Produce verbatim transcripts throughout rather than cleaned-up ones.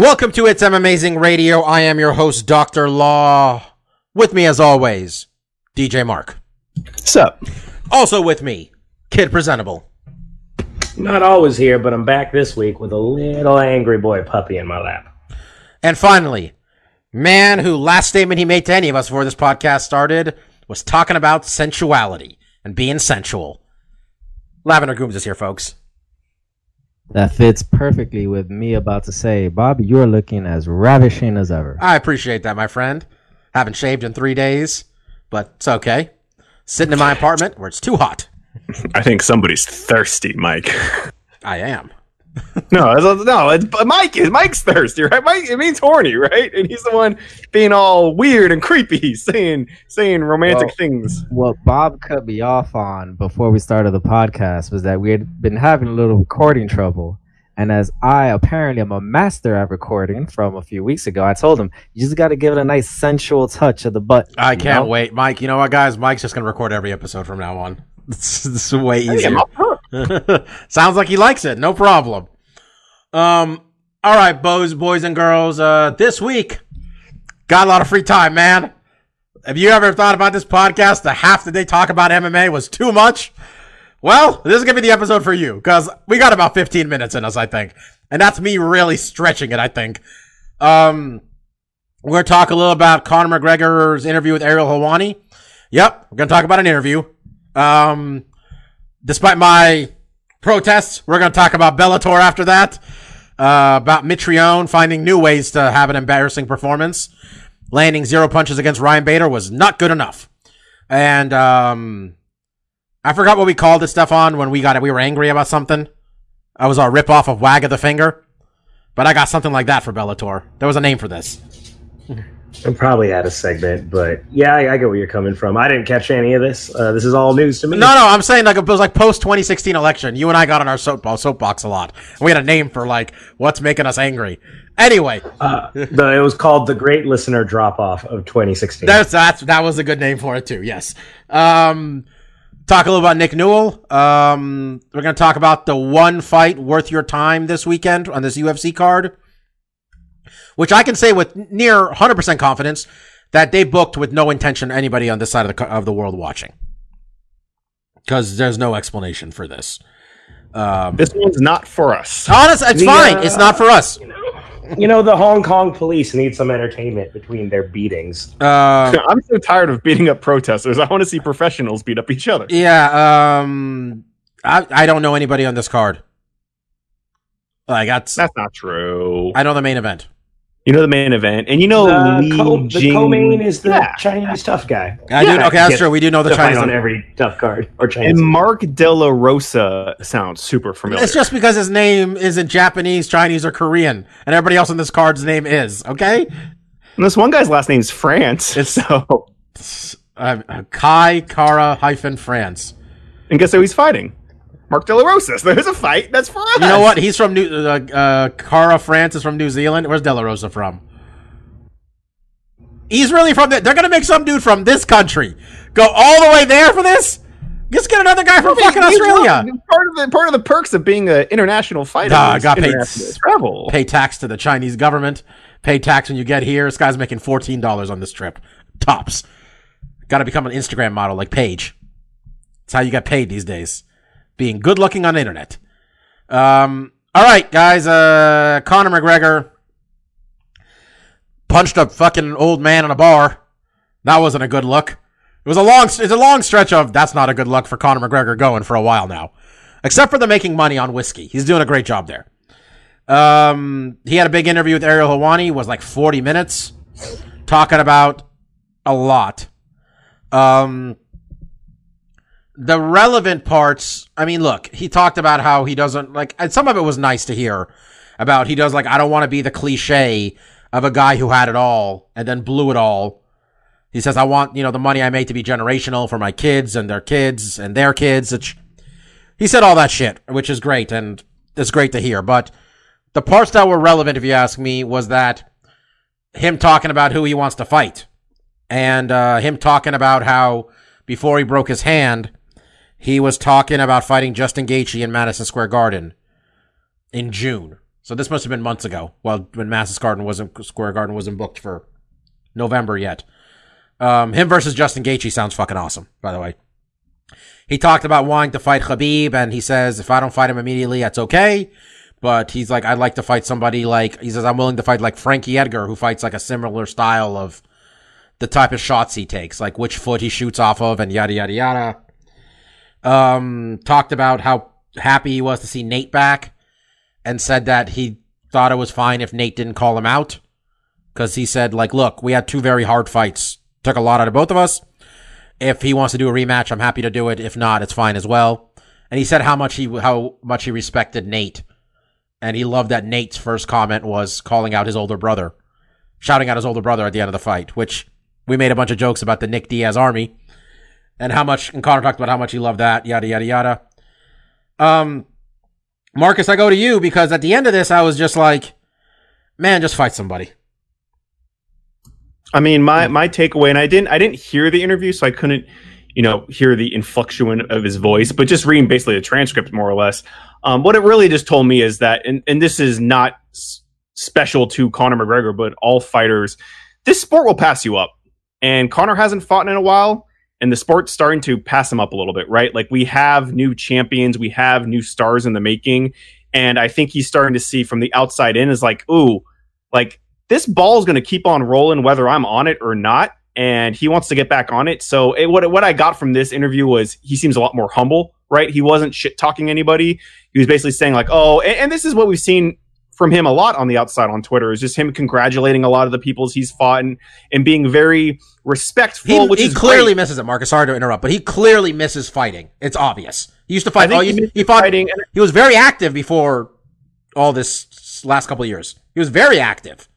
Welcome to It's M M A Zing Radio. I am your host, Doctor Law. With me, as always, D J Mark. What's up? Also with me, Kid Presentable. Not always here, but I'm back this week with a little angry boy puppy in my lap. And finally, man who last statement he made to any of us before this podcast started was talking about sensuality and being sensual. Lavender Gooms is here, folks. That fits perfectly with me about to say, Bob, you're looking as ravishing as ever. I appreciate that, my friend. Haven't shaved in three days, but it's okay. Sitting in my apartment where it's too hot. I think somebody's thirsty, Mike. I am. no, it's, no, it's, Mike is Mike's thirsty, right? Mike, it means horny, right? And he's the one being all weird and creepy, saying saying romantic well, things. What Bob cut me off on before we started the podcast was that we had been having a little recording trouble, and as I apparently am a master at recording from a few weeks ago, I told him you just got to give it a nice sensual touch of the butt. I can't know? wait, Mike. You know what, guys? Mike's just gonna record every episode from now on. This is way easier. Sounds like he likes it. No problem. Um, all right, boys, boys and girls. Uh, this week got a lot of free time, man. Have you ever thought about this podcast? The half that they talk about M M A was too much. Well, this is gonna be the episode for you because we got about fifteen minutes in us, I think, and that's me really stretching it. I think. Um, we're gonna talk a little about Conor McGregor's interview with Ariel Helwani. Yep, we're gonna talk about an interview. Um. Despite my protests, we're going to talk about Bellator after that, uh, about Mitrione finding new ways to have an embarrassing performance. Landing zero punches against Ryan Bader was not good enough. And um, I forgot what we called it, Stefan, when we got it. We were angry about something. I was a ripoff of Wag of the Finger. But I got something like that for Bellator. There was a name for this. I'm probably out of segment, but yeah, I, I get where you're coming from. I didn't catch any of this. Uh, this is all news to me. No, no, I'm saying like it was like post twenty sixteen election. You and I got on our soapbox, soapbox a lot. We had a name for like what's making us angry. Anyway, uh, the, it was called the Great Listener Drop Off of twenty sixteen. That's, that's that was a good name for it too. Yes. Um, talk a little about Nick Newell. Um, we're gonna talk about the one fight worth your time this weekend on this U F C card, which I can say with near one hundred percent confidence that they booked with no intention anybody on this side of the of the world watching. Because there's no explanation for this. Um, this one's not for us. Honest, it's the, fine. Uh, it's not for us. You know, you know, the Hong Kong police need some entertainment between their beatings. Uh, I'm so tired of beating up protesters. I want to see professionals beat up each other. Yeah. Um, I, I don't know anybody on this card. Like that's, that's not true. I know the main event. You know the main event, and you know uh, Li co- Jing. The co-main is the yeah. Chinese tough guy. I yeah. do. Okay, that's true. We do know the Chinese on every tough card or Chinese. And Mark De La Rosa sounds super familiar. It's just because his name isn't Japanese, Chinese, or Korean, and everybody else on this card's name is. Okay, and this one guy's last name's France. It's so uh, Kai Kara-France. And guess who he's fighting? Mark De La Rosa. So there's a fight. That's for us. You know what? He's from New... Uh, uh, Kara-France is from New Zealand. Where's De La Rosa from? He's really from... The, they're going to make some dude from this country go all the way there for this? Just get another guy from I mean, fucking Australia. Not, part, of the, part of the perks of being an international fighter nah, is gotta international pay, travel. Pay tax to the Chinese government. Pay tax when you get here. This guy's making fourteen dollars on this trip. Tops. Got to become an Instagram model like Paige. That's how you get paid these days. Being good looking on the internet. Um, all right, guys. Uh, Conor McGregor punched a fucking old man in a bar. That wasn't a good look. It was a long. It's a long stretch of that's not a good look for Conor McGregor going for a while now, except for the making money on whiskey. He's doing a great job there. Um, he had a big interview with Ariel Helwani. It was like forty minutes, talking about a lot. Um. The relevant parts, I mean, look, he talked about how he doesn't, like, and some of it was nice to hear about he does like, I don't want to be the cliche of a guy who had it all and then blew it all. He says, I want, you know, the money I make to be generational for my kids and their kids and their kids. It's, he said all that shit, which is great, and it's great to hear. But the parts that were relevant, if you ask me, was that him talking about who he wants to fight and uh, him talking about how before he broke his hand, he was talking about fighting Justin Gaethje in Madison Square Garden in June. So this must have been months ago, well, when Madison Garden wasn't, Square Garden wasn't booked for November yet. Um, him versus Justin Gaethje sounds fucking awesome, by the way. He talked about wanting to fight Khabib, and he says, if I don't fight him immediately, that's okay. But he's like, I'd like to fight somebody like, he says, I'm willing to fight like Frankie Edgar, who fights like a similar style of the type of shots he takes, like which foot he shoots off of and yada, yada, yada. Um, talked about how happy he was to see Nate back and said that he thought it was fine if Nate didn't call him out. Because he said, like, look, we had two very hard fights. Took a lot out of both of us. If he wants to do a rematch, I'm happy to do it. If not, it's fine as well. And he said how much he how much he respected Nate. And he loved that Nate's first comment was calling out his older brother. Shouting out his older brother at the end of the fight, which we made a bunch of jokes about the Nick Diaz army. And how much, and Conor talked about how much he loved that, yada, yada, yada. Um, Marcus, I go to you, because at the end of this, I was just like, man, just fight somebody. I mean, my my takeaway, and I didn't I didn't hear the interview, so I couldn't, you know, hear the inflection of his voice, but just reading basically the transcript, more or less, um, what it really just told me is that, and, and this is not s- special to Conor McGregor, but all fighters, this sport will pass you up. And Conor hasn't fought in a while, and the sport's starting to pass him up a little bit, right? Like, we have new champions, we have new stars in the making, and I think he's starting to see from the outside in is like, ooh, like, this ball is going to keep on rolling whether I'm on it or not, and he wants to get back on it. So it, what what I got from this interview was he seems a lot more humble, right? He wasn't shit-talking anybody. He was basically saying like, oh, and, and this is what we've seen from him a lot on the outside on Twitter, is just him congratulating a lot of the peoples he's fought and, and being very respectful, he, which he is He clearly great. misses it, Marcus. Sorry to interrupt, but he clearly misses fighting. It's obvious. He used to fight. Oh, he, he, he, fought fighting. He was very active before all this last couple of years. He was very active.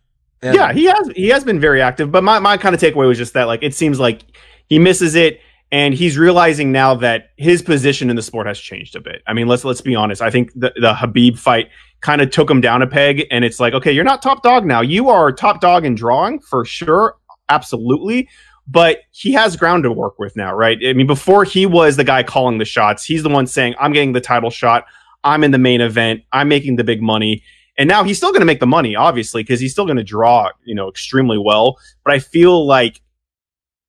Yeah. yeah, he has he has been very active, but my, my kind of takeaway was just that, like, it seems like he misses it, and he's realizing now that his position in the sport has changed a bit. I mean, let's let's be honest. I think the, the Khabib fight kind of took him down a peg, and it's like, okay, you're not top dog now. You are top dog in drawing, for sure, absolutely, but he has ground to work with now, right? I mean, before he was the guy calling the shots. He's the one saying, I'm getting the title shot. I'm in the main event. I'm making the big money. And now he's still going to make the money, obviously, because he's still going to draw, you know, extremely well. But I feel like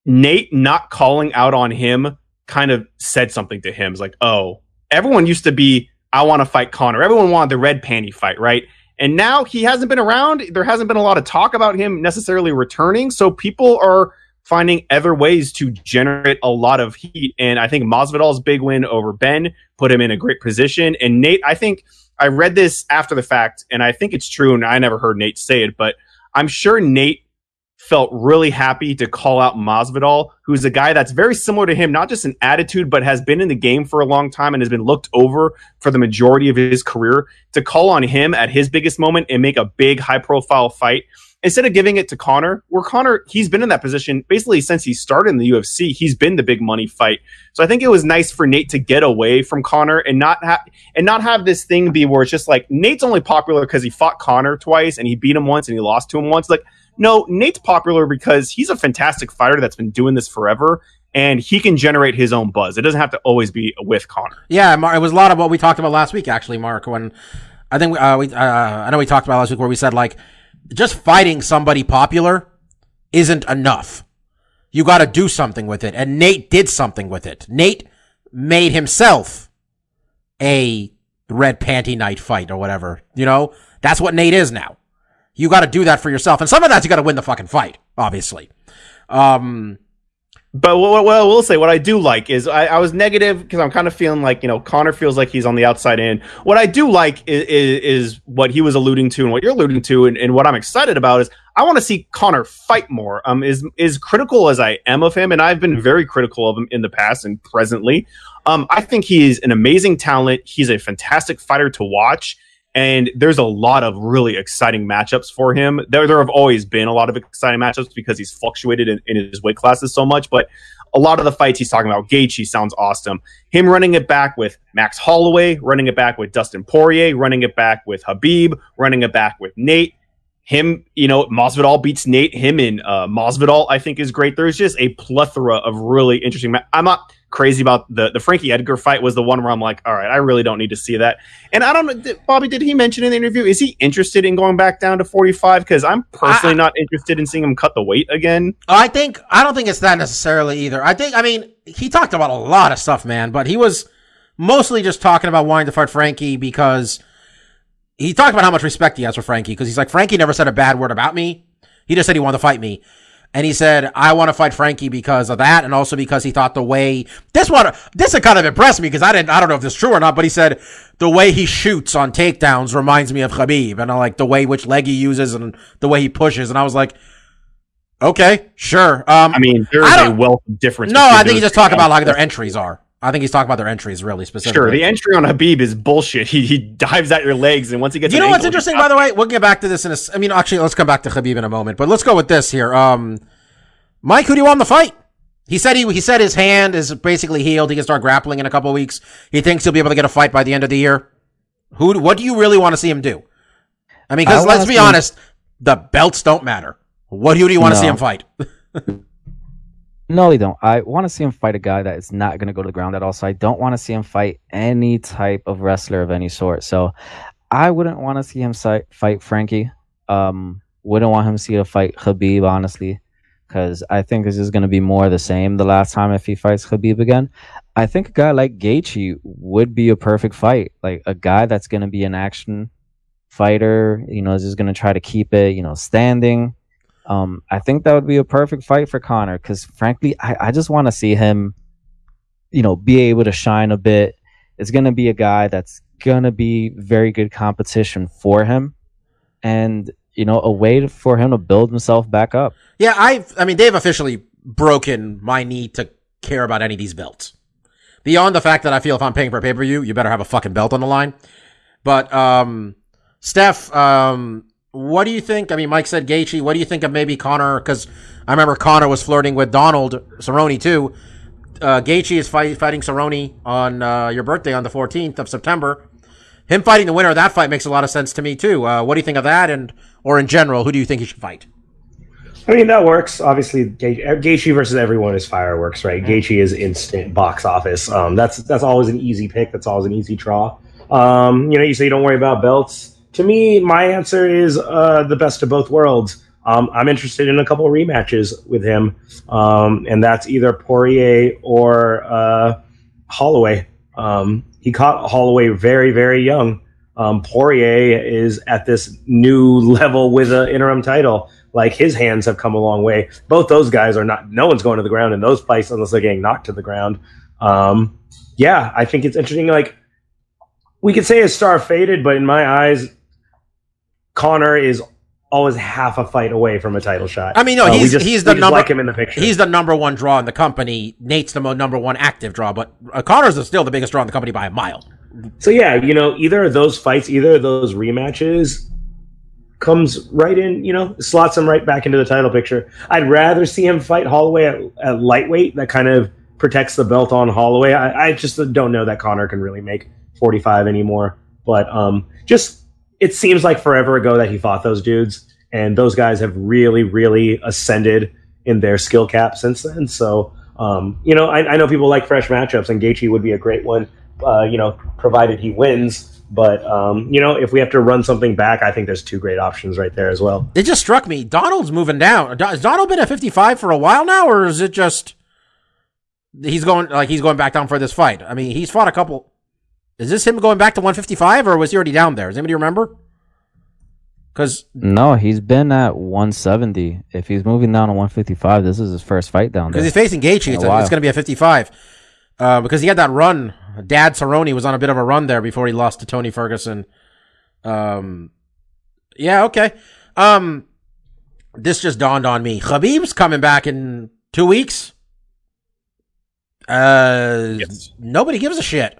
Nate not calling out on him kind of said something to him. It's like, oh, everyone used to be, I want to fight Conor. Everyone wanted the red panty fight, right? And now he hasn't been around. There hasn't been a lot of talk about him necessarily returning. So people are finding other ways to generate a lot of heat. And I think Masvidal's big win over Ben put him in a great position. And Nate, I think... I read this after the fact, and I think it's true, and I never heard Nate say it, but I'm sure Nate felt really happy to call out Masvidal, who's a guy that's very similar to him, not just in attitude, but has been in the game for a long time and has been looked over for the majority of his career, to call on him at his biggest moment and make a big, high-profile fight. Instead of giving it to Conor, where Conor, he's been in that position basically since he started in the U F C. He's been the big money fight. So I think it was nice for Nate to get away from Conor and not ha- and not have this thing be where it's just like, Nate's only popular because he fought Conor twice and he beat him once and he lost to him once. Like, no, Nate's popular because he's a fantastic fighter that's been doing this forever, and he can generate his own buzz. It doesn't have to always be with Conor. Yeah, it was a lot of what we talked about last week, actually, Mark, when I think we, uh, we uh, I know we talked about last week where we said, like, just fighting somebody popular isn't enough. You got to do something with it. And Nate did something with it. Nate made himself a red panty night fight or whatever. You know, that's what Nate is now. You got to do that for yourself. And some of that, you got to win the fucking fight, obviously. Um, but what, what I will say, what I do like is I, I was negative because I'm kind of feeling like, you know, Conor feels like he's on the outside in. What I do like is, is, is what he was alluding to and what you're alluding to. And, and what I'm excited about is I want to see Conor fight more. Um, is, is critical as I am of him, and I've been very critical of him in the past and presently. Um, I think he's an amazing talent. He's a fantastic fighter to watch. And there's a lot of really exciting matchups for him. There, there have always been a lot of exciting matchups because he's fluctuated in, in his weight classes so much. But a lot of the fights he's talking about, Gaethje sounds awesome. Him running it back with Max Holloway, running it back with Dustin Poirier, running it back with Khabib, running it back with Nate. Him, you know, Masvidal beats Nate. Him in uh, Masvidal, I think, is great. There's just a plethora of really interesting. Ma- I'm not crazy about the the Frankie Edgar fight. Was the one where I'm like, all right, I really don't need to see that. And I don't know, Bobby, did he mention in the interview? Is he interested in going back down to forty-five? Because I'm personally I, not interested in seeing him cut the weight again. I think I don't think it's that necessarily either. I think I mean he talked about a lot of stuff, man, but he was mostly just talking about wanting to fight Frankie because. He talked about how much respect he has for Frankie because he's like, Frankie never said a bad word about me. He just said he wanted to fight me. And he said, I want to fight Frankie because of that and also because he thought the way this one, this had kind of impressed me because I didn't, I don't know if this is true or not, but he said the way he shoots on takedowns reminds me of Khabib and I like the way which leg he uses and the way he pushes. And I was like, okay, sure. Um, I mean, there is a wealth of difference. No, I think he just talked about like their entries are. I think he's talking about their entries, really, specifically. Sure, the entry on Khabib is bullshit. He he dives at your legs, and once he gets you know an what's ankle, interesting, by the way? We'll get back to this in a... I mean, actually, let's come back to Khabib in a moment, but let's go with this here. Um, Mike, who do you want in the fight? He said he he said his hand is basically healed. He can start grappling in a couple of weeks. He thinks he'll be able to get a fight by the end of the year. Who? What do you really want to see him do? I mean, because let's be him. honest, the belts don't matter. What who do you want no. to see him fight? No, they don't. I want to see him fight a guy that is not going to go to the ground at all. So I don't want to see him fight any type of wrestler of any sort. So I wouldn't want to see him fight Frankie. Um, wouldn't want him to see him fight Khabib, honestly, because I think this is going to be more the same the last time if he fights Khabib again. I think a guy like Gaethje would be a perfect fight, like a guy that's going to be an action fighter, you know, is just going to try to keep it, you know, standing. Um, I think that would be a perfect fight for Conor because, frankly, I, I just want to see him, you know, be able to shine a bit. It's going to be a guy that's going to be very good competition for him and, you know, a way to, for him to build himself back up. Yeah, I I mean, they've officially broken my need to care about any of these belts. Beyond the fact that I feel if I'm paying for a pay-per-view, you better have a fucking belt on the line. But, um, Steph... Um, What do you think? I mean, Mike said Gaethje. What do you think of maybe Conor? Because I remember Conor was flirting with Donald Cerrone too. Uh, Gaethje is fight, fighting Cerrone on uh, your birthday on the fourteenth of September. Him fighting the winner of that fight makes a lot of sense to me too. Uh, what do you think of that? And or in general, who do you think he should fight? I mean, that works. Obviously, Gaethje, Gaethje versus everyone is fireworks, right? Mm-hmm. Gaethje is instant box office. Um, that's that's always an easy pick. That's always an easy draw. Um, you know, you say you don't worry about belts. To me, my answer is uh, the best of both worlds. Um, I'm interested in a couple rematches with him, um, and that's either Poirier or uh, Holloway. Um, he caught Holloway very, very young. Um, Poirier is at this new level with an interim title. Like, his hands have come a long way. Both those guys are not – no one's going to the ground in those fights unless they're getting knocked to the ground. Um, yeah, I think it's interesting. Like, we could say his star faded, but in my eyes – Conor is always half a fight away from a title shot. I mean, no, he's uh, just, he's the number like him in the picture. He's the number one draw in the company. Nate's the mo- number one active draw, but uh, Conor's still the biggest draw in the company by a mile. So yeah, you know, either of those fights, either of those rematches comes right in, you know, slots him right back into the title picture. I'd rather see him fight Holloway at, at lightweight. That kind of protects the belt on Holloway. I, I just don't know that Conor can really make forty-five anymore, but um, just. It seems like forever ago that he fought those dudes, and those guys have really, really ascended in their skill cap since then. So, um, you know, I, I know people like fresh matchups, and Gaethje would be a great one, uh, you know, provided he wins. But, um, you know, if we have to run something back, I think there's two great options right there as well. It just struck me. Donald's moving down. Has Donald been at fifty-five for a while now, or is it just he's going like he's going back down for this fight? I mean, he's fought a couple... Is this him going back to one fifty-five, or was he already down there? Does anybody remember? Because no, he's been at one seventy. If he's moving down to one fifty-five, this is his first fight down there. Because he's facing Gaethje. It's, it's going to be a fifty-five. Uh, because he had that run. Dad Cerrone was on a bit of a run there before he lost to Tony Ferguson. Um, yeah, okay. Um, this just dawned on me. Khabib's coming back in two weeks. Uh, yes. Nobody gives a shit.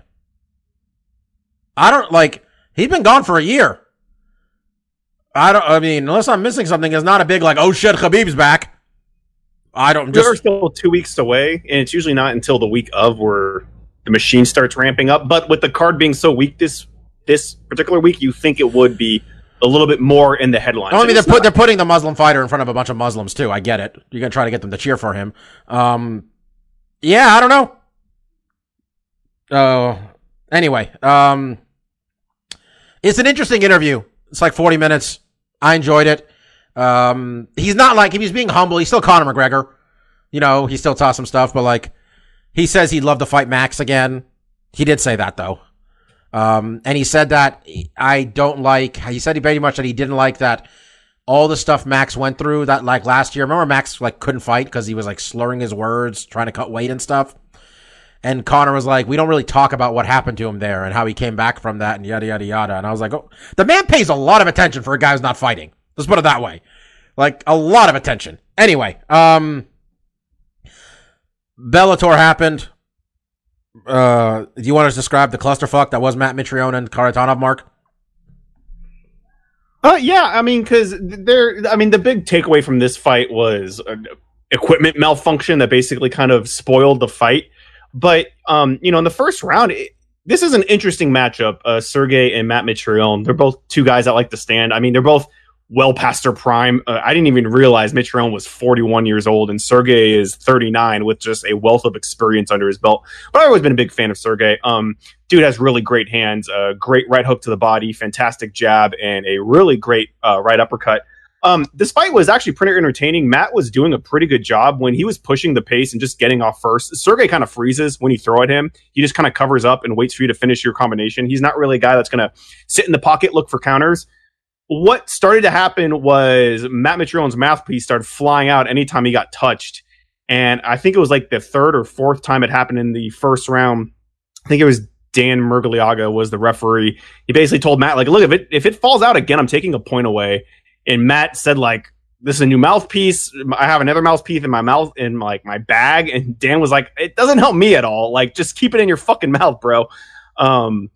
I don't like He's been gone for a year. I don't. I mean, unless I'm missing something, it's not a big like, oh shit, Khabib's back. I don't. Just... We're still two weeks away, and it's usually not until the week of where the machine starts ramping up. But with the card being so weak this this particular week, you think it would be a little bit more in the headlines. I mean, they're, put, they're putting the Muslim fighter in front of a bunch of Muslims too. I get it. You're gonna try to get them to cheer for him. Um, yeah, I don't know. Oh, uh, anyway, um, it's an interesting interview. It's like forty minutes. I enjoyed it. Um, he's not like, if he's being humble, he's still Conor McGregor. You know, he still taught some stuff, but like, he says he'd love to fight Max again. He did say that though. Um, and he said that I don't like, he said he pretty much that he didn't like that all the stuff Max went through that like last year. Remember Max like couldn't fight because he was like slurring his words, trying to cut weight and stuff. And Conor was like, we don't really talk about what happened to him there and how he came back from that and yada, yada, yada. And I was like, oh, the man pays a lot of attention for a guy who's not fighting. Let's put it that way. Like, a lot of attention. Anyway, um, Bellator happened. Uh, do you want to describe the clusterfuck that was Matt Mitrione and Kharitonov, Mark? Uh, yeah, I mean, because they're, I mean, the big takeaway from this fight was uh, equipment malfunction that basically kind of spoiled the fight. But, um, you know, in the first round, it, this is an interesting matchup. Uh, Sergey and Matt Mitrione, they're both two guys that like to stand. I mean, they're both well past their prime. Uh, I didn't even realize Mitrione was forty-one years old and Sergey is thirty-nine with just a wealth of experience under his belt. But I've always been a big fan of Sergey. Um, dude has really great hands, a great right hook to the body, fantastic jab, and a really great uh, right uppercut. Um, this fight was actually pretty entertaining. Matt was doing a pretty good job when he was pushing the pace and just getting off first. Sergey kind of freezes when you throw at him. He just kind of covers up and waits for you to finish your combination. He's not really a guy that's going to sit in the pocket, look for counters. What started to happen was Matt Mitrione's mouthpiece started flying out anytime he got touched. And I think it was like the third or fourth time it happened in the first round. I think it was Dan Mergliaga was the referee. He basically told Matt, like, look, if it if it falls out again, I'm taking a point away. And Matt said, like, this is a new mouthpiece. I have another mouthpiece in my mouth, in like my bag. And Dan was like, it doesn't help me at all. Like, just keep it in your fucking mouth, bro. Um,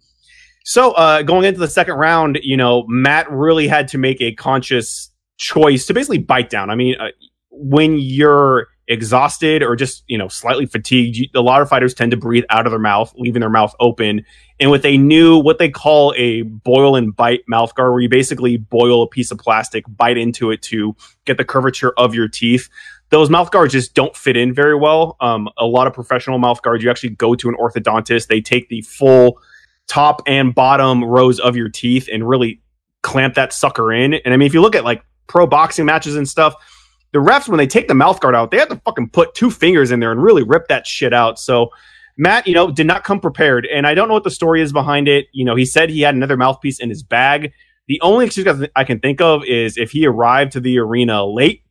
so uh, going into the second round, you know, Matt really had to make a conscious choice to basically bite down. I mean, uh, when you're exhausted or just, you know, slightly fatigued, you, a lot of fighters tend to breathe out of their mouth, leaving their mouth open. And with a new, what they call a boil and bite mouth guard, where you basically boil a piece of plastic, bite into it to get the curvature of your teeth. Those mouth guards just don't fit in very well. Um, a lot of professional mouth guards, you actually go to an orthodontist. They take the full top and bottom rows of your teeth and really clamp that sucker in. And I mean, if you look at like pro boxing matches and stuff, the refs, when they take the mouth guard out, they have to fucking put two fingers in there and really rip that shit out. So Matt, you know, did not come prepared. And I don't know what the story is behind it. You know, he said he had another mouthpiece in his bag. The only excuse I can think of is if he arrived to the arena late,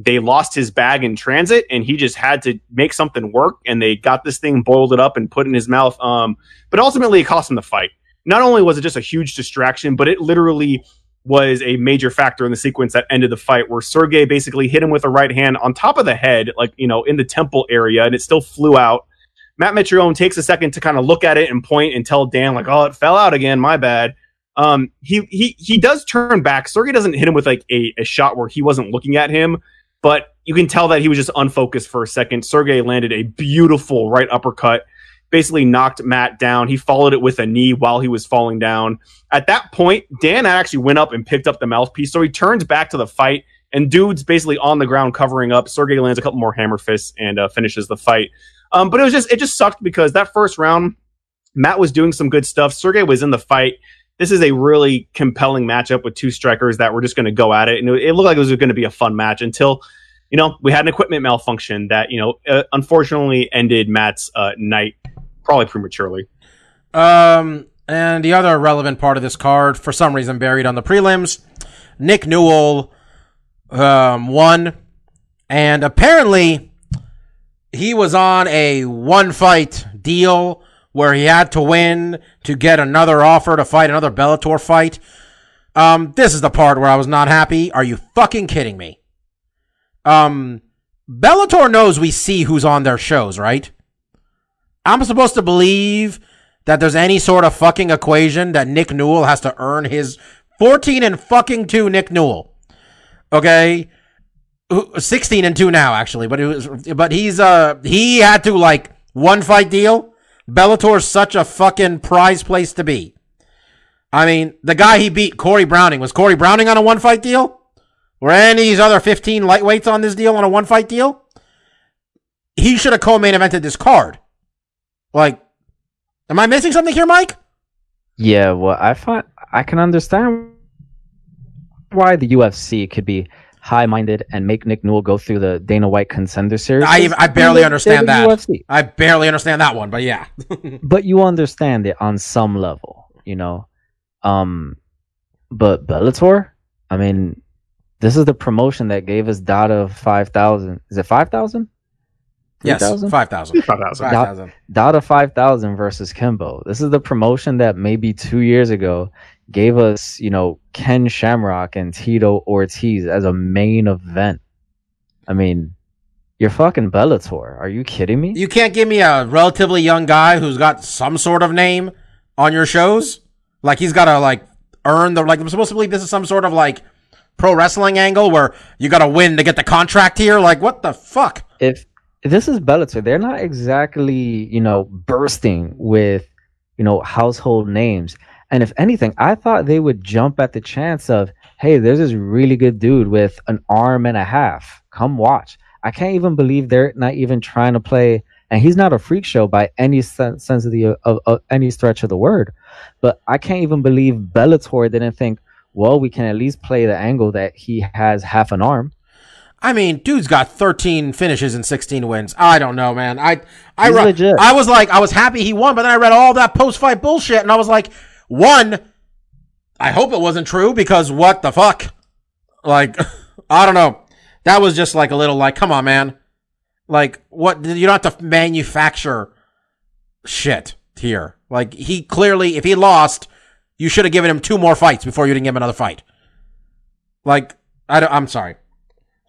they lost his bag in transit and he just had to make something work. And they got this thing, boiled it up and put it in his mouth. Um, but ultimately it cost him the fight. Not only was it just a huge distraction, but it literally was a major factor in the sequence that ended the fight, where Sergey basically hit him with a right hand on top of the head, like, you know, in the temple area, and it still flew out. Matt Mitrione takes a second to kind of look at it and point and tell Dan, like, oh, it fell out again, my bad. Um, he he he does turn back. Sergey doesn't hit him with, like, a, a shot where he wasn't looking at him, but you can tell that he was just unfocused for a second. Sergey landed a beautiful right uppercut, basically knocked Matt down. He followed it with a knee while he was falling down. At that point, Dan actually went up and picked up the mouthpiece, so he turns back to the fight, and dude's basically on the ground covering up. Sergey lands a couple more hammer fists and uh, finishes the fight. Um, but it was just it just sucked because that first round, Matt was doing some good stuff. Sergey was in the fight. This is a really compelling matchup with two strikers that were just going to go at it, and it, it looked like it was going to be a fun match until, you know, we had an equipment malfunction that, you know, uh, unfortunately ended Matt's uh, night, probably prematurely. Um, and the other relevant part of this card, for some reason buried on the prelims, Nick Newell um, won, and apparently he was on a one-fight deal where he had to win to get another offer to fight another Bellator fight. Um, this is the part where I was not happy. Are you fucking kidding me? Um, Bellator knows we see who's on their shows, right? I'm supposed to believe that there's any sort of fucking equation that Nick Newell has to earn his fourteen and fucking two Nick Newell. Okay? sixteen and two now, actually. But it was, but he's, uh, he had to, like, one fight deal. Bellator's such a fucking prize place to be. I mean, the guy he beat, Corey Browning, was Corey Browning on a one fight deal? Were any of these other fifteen lightweights on this deal on a one fight deal? He should have co-main evented this card. Like, am I missing something here, Mike? Yeah, well, I find I can understand why the U F C could be high-minded and make Nick Newell go through the Dana White Contender Series. I I barely understand that. U F C. I barely understand that one, but yeah. But you understand it on some level, you know. Um, but Bellator, I mean, this is the promotion that gave us Dada five thousand. Is it five thousand? Yes, five thousand. five thousand. Dada five thousand versus Kimbo. This is the promotion that maybe two years ago gave us, you know, Ken Shamrock and Tito Ortiz as a main event. I mean, you're fucking Bellator. Are you kidding me? You can't give me a relatively young guy who's got some sort of name on your shows? Like, he's got to, like, earn the... Like, I'm supposed to believe this is some sort of, like, pro wrestling angle where you got to win to get the contract here? Like, what the fuck? If... This is Bellator. They're not exactly, you know, bursting with, you know, household names. And if anything, I thought they would jump at the chance of, hey, there's this really good dude with an arm and a half. Come watch. I can't even believe they're not even trying to play. And he's not a freak show by any sense of the of, of any stretch of the word. But I can't even believe Bellator didn't think, well, we can at least play the angle that he has half an arm. I mean, dude's got thirteen finishes and sixteen wins. I don't know, man. I I re- I was like, I was happy he won, but then I read all that post-fight bullshit, and I was like, one, I hope it wasn't true, because what the fuck? Like, I don't know. That was just like a little like, come on, man. Like, what? You don't have to manufacture shit here. Like, he clearly, if he lost, you should have given him two more fights before you didn't give him another fight. Like, I don't, I'm sorry.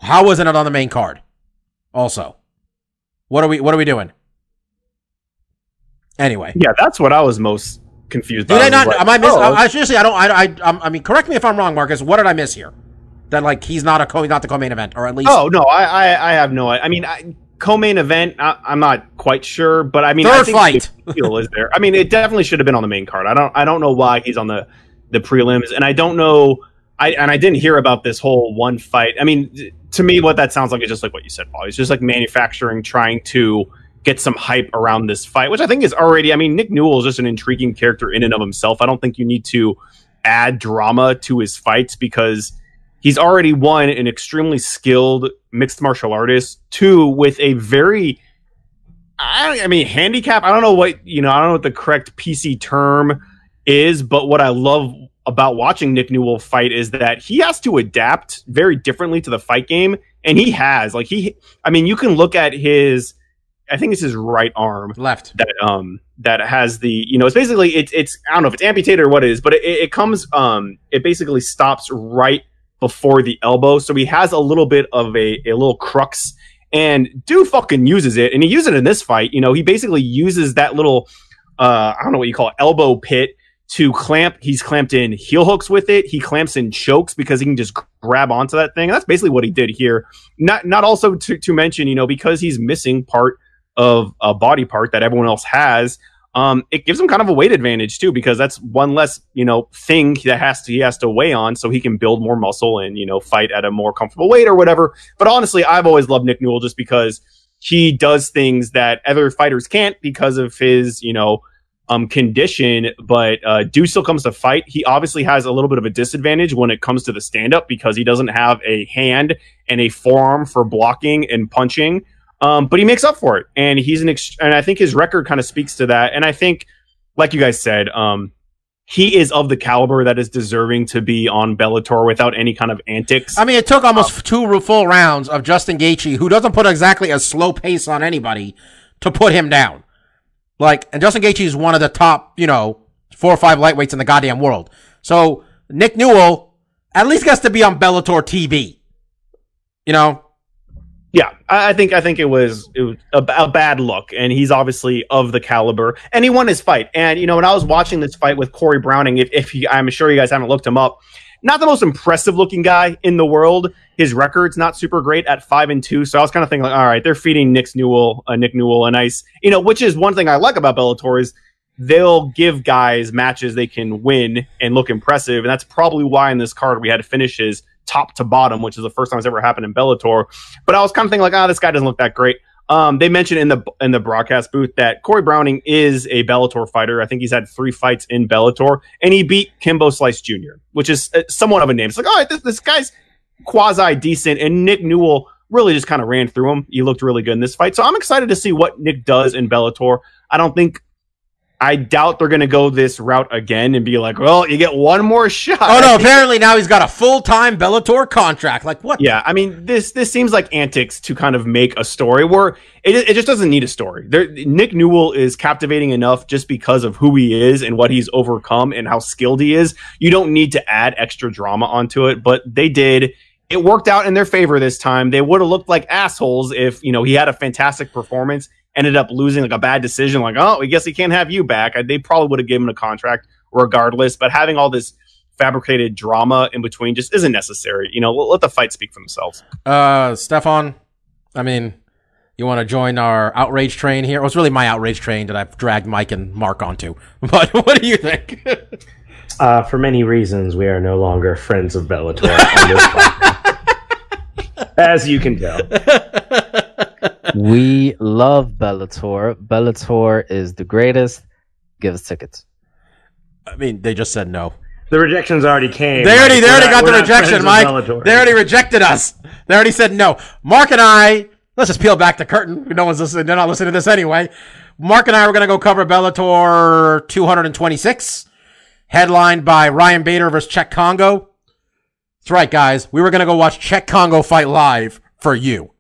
How wasn't it on the main card? Also, what are we what are we doing? Anyway, yeah, that's what I was most confused. Did I not? Like, am I missing? Oh. I, I seriously, I don't. I, I I mean, correct me if I'm wrong, Marcus. What did I miss here? That like he's not a co, not the co-main event, or at least. Oh no, I I, I have no. I mean, I, co-main event. I, I'm not quite sure, but I mean, third I think fight deal is there. I mean, it definitely should have been on the main card. I don't I don't know why he's on the the prelims, and I don't know. I, and I didn't hear about this whole one fight. I mean, to me, what that sounds like is just like what you said, Paul. It's just like manufacturing, trying to get some hype around this fight, which I think is already... I mean, Nick Newell is just an intriguing character in and of himself. I don't think you need to add drama to his fights because he's already, one, an extremely skilled mixed martial artist, two, with a very... I, I mean, handicap? I don't know what... You know, I don't know what the correct P C term is, but what I love... about watching Nick Newell fight is that he has to adapt very differently to the fight game. And he has like he, I mean, you can look at his, I think it's his right arm left that, um, that has the, you know, it's basically it's, it's, I don't know if it's amputated or what it is, but it, it comes, um, it basically stops right before the elbow. So he has a little bit of a, a little crux and dude fucking uses it. And he uses it in this fight. You know, he basically uses that little, uh, I don't know what you call it, elbow pit, to clamp, he's clamped in heel hooks with it. He clamps in chokes because he can just grab onto that thing. And that's basically what he did here. Not not also to, to mention, you know, because he's missing part of a body part that everyone else has, um, it gives him kind of a weight advantage too, because that's one less, you know, thing that has to he has to weigh on so he can build more muscle and, you know, fight at a more comfortable weight or whatever. But honestly, I've always loved Nick Newell just because he does things that other fighters can't because of his, you know, Um, condition, but uh, dude still comes to fight. He obviously has a little bit of a disadvantage when it comes to the stand-up because he doesn't have a hand and a forearm for blocking and punching. Um, but he makes up for it, and he's an ex- and I think his record kind of speaks to that. And I think, like you guys said, um, he is of the caliber that is deserving to be on Bellator without any kind of antics. I mean, it took almost um, two full rounds of Justin Gaethje, who doesn't put exactly a slow pace on anybody, to put him down. Like, and Justin Gaethje is one of the top, you know, four or five lightweights in the goddamn world. So, Nick Newell at least gets to be on Bellator T V. You know? Yeah, I think I think it was it was a, a bad look, and he's obviously of the caliber, and he won his fight. And you know, when I was watching this fight with Corey Browning, if, if he, I'm sure you guys haven't looked him up, not the most impressive looking guy in the world. His record's not super great at five and two. So I was kind of thinking, like, all right, they're feeding Nick Newell, uh, Nick Newell, a nice, you know, which is one thing I like about Bellator is they'll give guys matches they can win and look impressive, and that's probably why in this card we had finishes top to bottom, which is the first time it's ever happened in Bellator. But I was kind of thinking like, ah, oh, this guy doesn't look that great. Um, they mentioned in the in the broadcast booth that Corey Browning is a Bellator fighter. I think he's had three fights in Bellator, and he beat Kimbo Slice Junior, which is somewhat of a name. It's like, all right, this, this guy's quasi-decent, and Nick Newell really just kind of ran through him. He looked really good in this fight. So I'm excited to see what Nick does in Bellator. I don't think... I doubt they're going to go this route again and be like, well, you get one more shot. Oh, no, apparently now he's got a full-time Bellator contract. Like, what? Yeah, I mean, this this seems like antics to kind of make a story where it, it just doesn't need a story. There, Nick Newell is captivating enough just because of who he is and what he's overcome and how skilled he is. You don't need to add extra drama onto it, but they did. It worked out in their favor this time. They would have looked like assholes if, you know, he had a fantastic performance, ended up losing like a bad decision, like, oh, I guess he can't have you back. They probably would have given him a contract regardless, but having all this fabricated drama in between just isn't necessary. You know, let the fight speak for themselves. Uh, Stefan, I mean, you want to join our outrage train here? Well, it's really my outrage train that I've dragged Mike and Mark onto, but what do you think? uh, for many reasons, we are no longer friends of Bellator on this podcast, as you can tell. We love Bellator. Bellator is the greatest. Give us tickets. I mean, they just said no. The rejections already came. They already, like, they already not, got the rejection, Mike. They already rejected us. They already said no. Mark and I, let's just peel back the curtain. No one's listening. They're not listening to this anyway. Mark and I were going to go cover Bellator two twenty-six, headlined by Ryan Bader versus Czech Congo. That's right, guys. We were going to go watch Czech Congo fight live for you.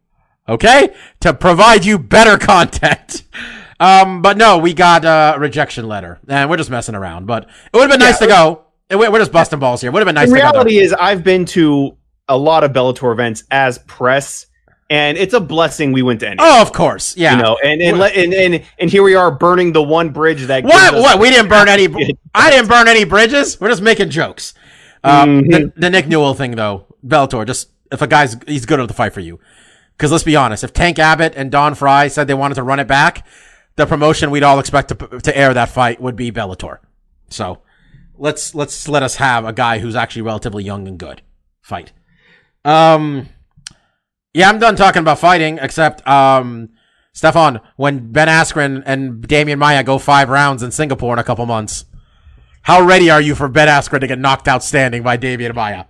Okay, to provide you better content. Um, but no, we got a rejection letter, and we're just messing around. But it would have been yeah, nice to go. We're just busting balls here. Would have been nice. The to reality go, is, I've been to a lot of Bellator events as press, and it's a blessing we went to. Anyway. Oh, of course, yeah. You know, and and, and and and here we are burning the one bridge that. What? What? We didn't burn any. I didn't burn any bridges. We're just making jokes. Um, mm-hmm. the, the Nick Newell thing, though, Bellator. Just if a guy's he's good at the fight for you. Because let's be honest, if Tank Abbott and Don Fry said they wanted to run it back, the promotion we'd all expect to to air that fight would be Bellator. So let's let's let us have a guy who's actually relatively young and good fight. Um, yeah, I'm done talking about fighting. Except, um, Stefan, when Ben Askren and Damian Maya go five rounds in Singapore in a couple months, how ready are you for Ben Askren to get knocked out standing by Damian Maya?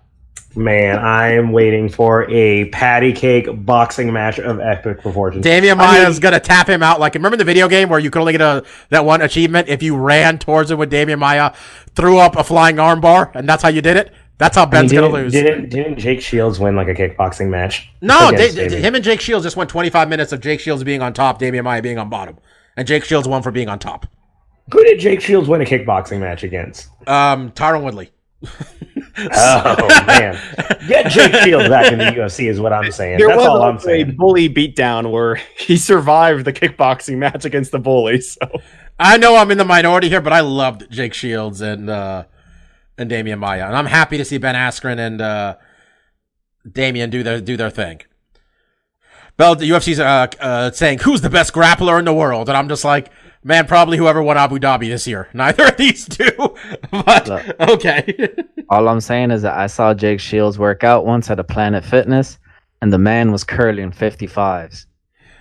Man, I am waiting for a patty cake boxing match of epic proportions. Damian Maya is going to tap him out. Like, remember the video game where you could only get a, that one achievement if you ran towards him with Damian Maya, threw up a flying armbar, and that's how you did it? That's how Ben's I mean, going to lose. Didn't, didn't Jake Shields win, like, a kickboxing match? No, they, him and Jake Shields just went twenty-five minutes of Jake Shields being on top, Damian Maya being on bottom. And Jake Shields won for being on top. Who did Jake Shields win a kickboxing match against? Um, Tyron Woodley. Oh man, get Jake Shields back in the U F C is what I'm saying. There That's was all I'm saying. A bully beatdown where he survived the kickboxing match against the bully. So I know I'm in the minority here, but I loved Jake Shields and uh, and Damian Maya, and I'm happy to see Ben Askren and uh, Damian do their do their thing. Bell, the U F C's uh, uh, saying who's the best grappler in the world, and I'm just like, man, probably whoever won Abu Dhabi this year. Neither of these two. But, look, okay. All I'm saying is that I saw Jake Shields work out once at a Planet Fitness, and the man was curling fifty-fives.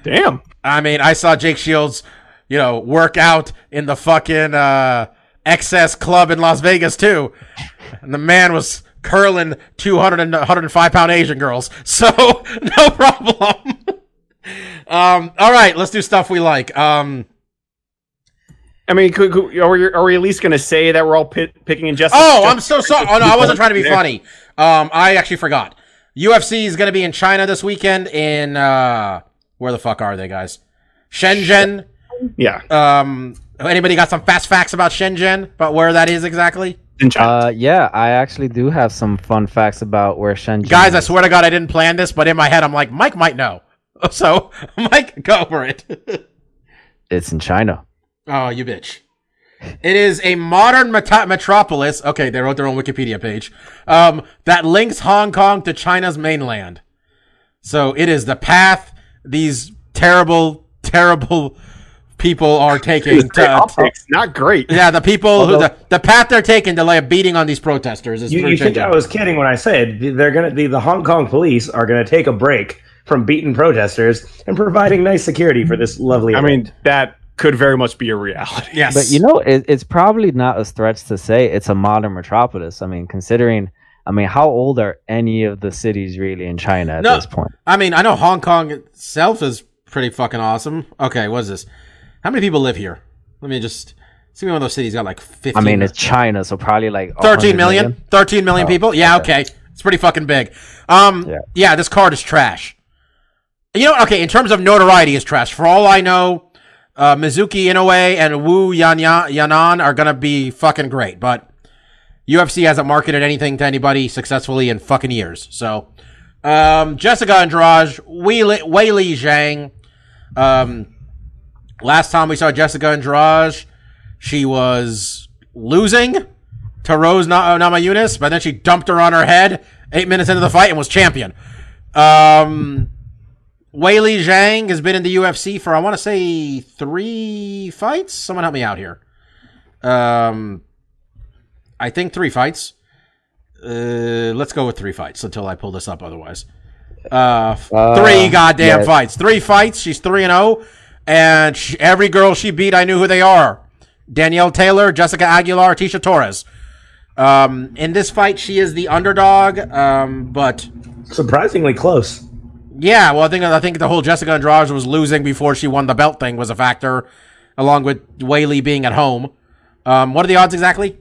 Damn. I mean, I saw Jake Shields, you know, work out in the fucking uh, X S Club in Las Vegas, too. And the man was curling two hundred and one hundred five pound Asian girls. So, no problem. um, all right, let's do stuff we like. Um... I mean, could, could, are, we, are we at least going to say that we're all pit, picking and Jessica? Oh, I'm so sorry. Oh, no, I wasn't trying to be funny. Um, I actually forgot. U F C is going to be in China this weekend in, uh, where the fuck are they, guys? Shenzhen. Yeah. Um, anybody got some fast facts about Shenzhen, about where that is exactly? In China. Uh, yeah, I actually do have some fun facts about where Shenzhen is. Guys, I swear to God, I didn't plan this, but in my head, I'm like, Mike might know. So, Mike, go for it. It's in China. Oh, you bitch. It is a modern met- metropolis. Okay, they wrote their own Wikipedia page. Um, that links Hong Kong to China's mainland. So it is the path these terrible, terrible people are taking. To, optics, uh, not great. Yeah, the people, Although, who, the, the path they're taking to lay a beating on these protesters. Is you you think I was kidding when I said they're gonna the, the Hong Kong police are going to take a break from beating protesters and providing nice security for this lovely event. I mean, that could very much be a reality. Yes. But, you know, it, it's probably not a stretch to say it's a modern metropolis. I mean, considering, I mean, how old are any of the cities really in China at no, this point? I mean, I know Hong Kong itself is pretty fucking awesome. Okay, what is this? How many people live here? Let me just see. One of those cities got like fifty. I mean, it's China, so probably like thirteen million? thirteen million oh, people? Yeah, okay. okay. It's pretty fucking big. Um, yeah. yeah, this card is trash. You know, okay, in terms of notoriety, it's trash. For all I know, uh, Mizuki Inoue and Wu Yanyan, Yanan are going to be fucking great, but U F C hasn't marketed anything to anybody successfully in fucking years. So, um, Jessica Andrade, Weili, Weili Zhang. Um, last time we saw Jessica Andrade, she was losing to Rose Namajunas, but then she dumped her on her head eight minutes into the fight and was champion. Um... Weili Zhang has been in the U F C for, I want to say, three fights? Someone help me out here. Um, I think three fights. Uh, let's go with three fights until I pull this up otherwise. Uh, uh, three goddamn yeah. fights. Three fights. She's three and oh. And she, every girl she beat, I knew who they are. Danielle Taylor, Jessica Aguilar, Tisha Torres. Um, in this fight, she is the underdog, um, but... surprisingly close. Yeah, well, I think I think the whole Jessica Andrade was losing before she won the belt thing was a factor, along with Weili being at home. Um, what are the odds exactly?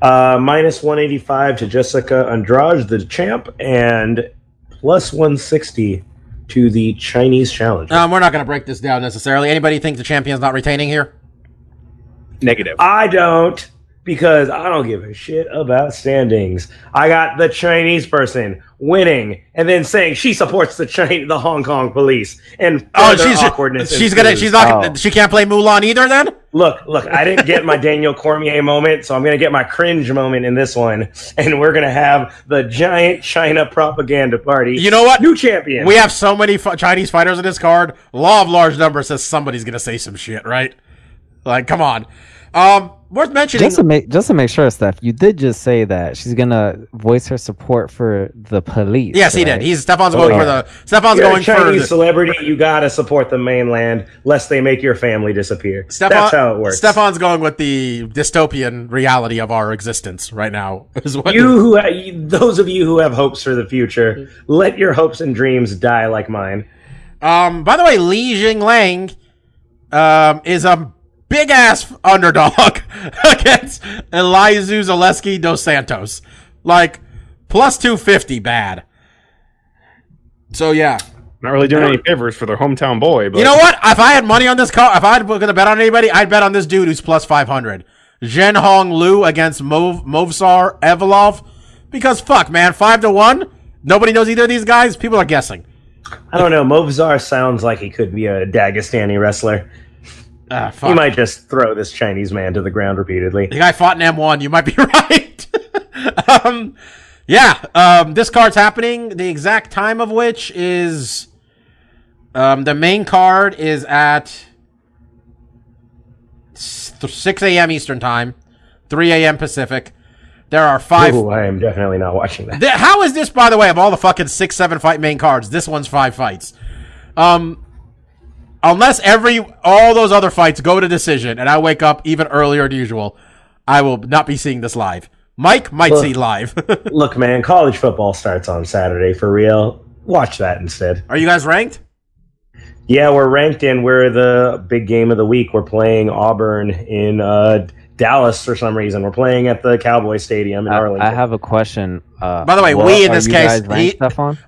Uh, minus one eighty-five to Jessica Andrade, the champ, and plus one sixty to the Chinese challenger. Um, we're not going to break this down necessarily. Anybody think the champion's not retaining here? Negative. I don't, because I don't give a shit about standings. I got the Chinese person winning and then saying she supports the China, the Hong Kong police, and oh, she's awkwardness. She's ensues. gonna, she's not, oh. she can't play Mulan either. Then look, look, I didn't get my Daniel Cormier moment, so I'm gonna get my cringe moment in this one, and we're gonna have the giant China propaganda party. You know what? New champion. We have so many f- Chinese fighters in this card. Law of large numbers says somebody's gonna say some shit, right? Like, come on. Um, worth mentioning, just to make just to make sure, Steph, you did just say that she's gonna voice her support for the police. Yes, right? He did. He's Stefan's going oh, yeah. for the Stefan's You're going a Chinese for the celebrity. You gotta support the mainland lest they make your family disappear. Stefan, that's how it works. Stefan's going with the dystopian reality of our existence right now. Is what you who ha- those of you who have hopes for the future, let your hopes and dreams die like mine. Um, by the way, Li Jinglang, um, is a big ass underdog against Elizu Zaleski dos Santos, like plus two fifty bad. So yeah, not really doing any favors for their hometown boy. But you know what? If I had money on this car, if I had gonna bet on anybody, I'd bet on this dude who's plus five hundred. Zhen Hong Liu against Mov Movsar Evelov, because fuck man, five to one. Nobody knows either of these guys. People are guessing. I don't know. Movsar sounds like he could be a Dagestani wrestler. Uh, you might just throw this Chinese man to the ground repeatedly. The guy fought in M one. You might be right. um, yeah, um, this card's happening. The exact time of which is um, the main card is at six a.m. Eastern time, three a.m. Pacific. There are five. Ooh, I am definitely not watching that. Th- how is this, by the way, of all the fucking six, seven fight main cards? This one's five fights. Um. Unless every all those other fights go to decision and I wake up even earlier than usual, I will not be seeing this live. Mike might look, see live. Look, man, college football starts on Saturday for real. Watch that instead. Are you guys ranked? Yeah, we're ranked, and we're the big game of the week. We're playing Auburn in uh, Dallas for some reason. We're playing at the Cowboy Stadium in I, Arlington. I have a question. Uh, By the way, well, we in this case, he,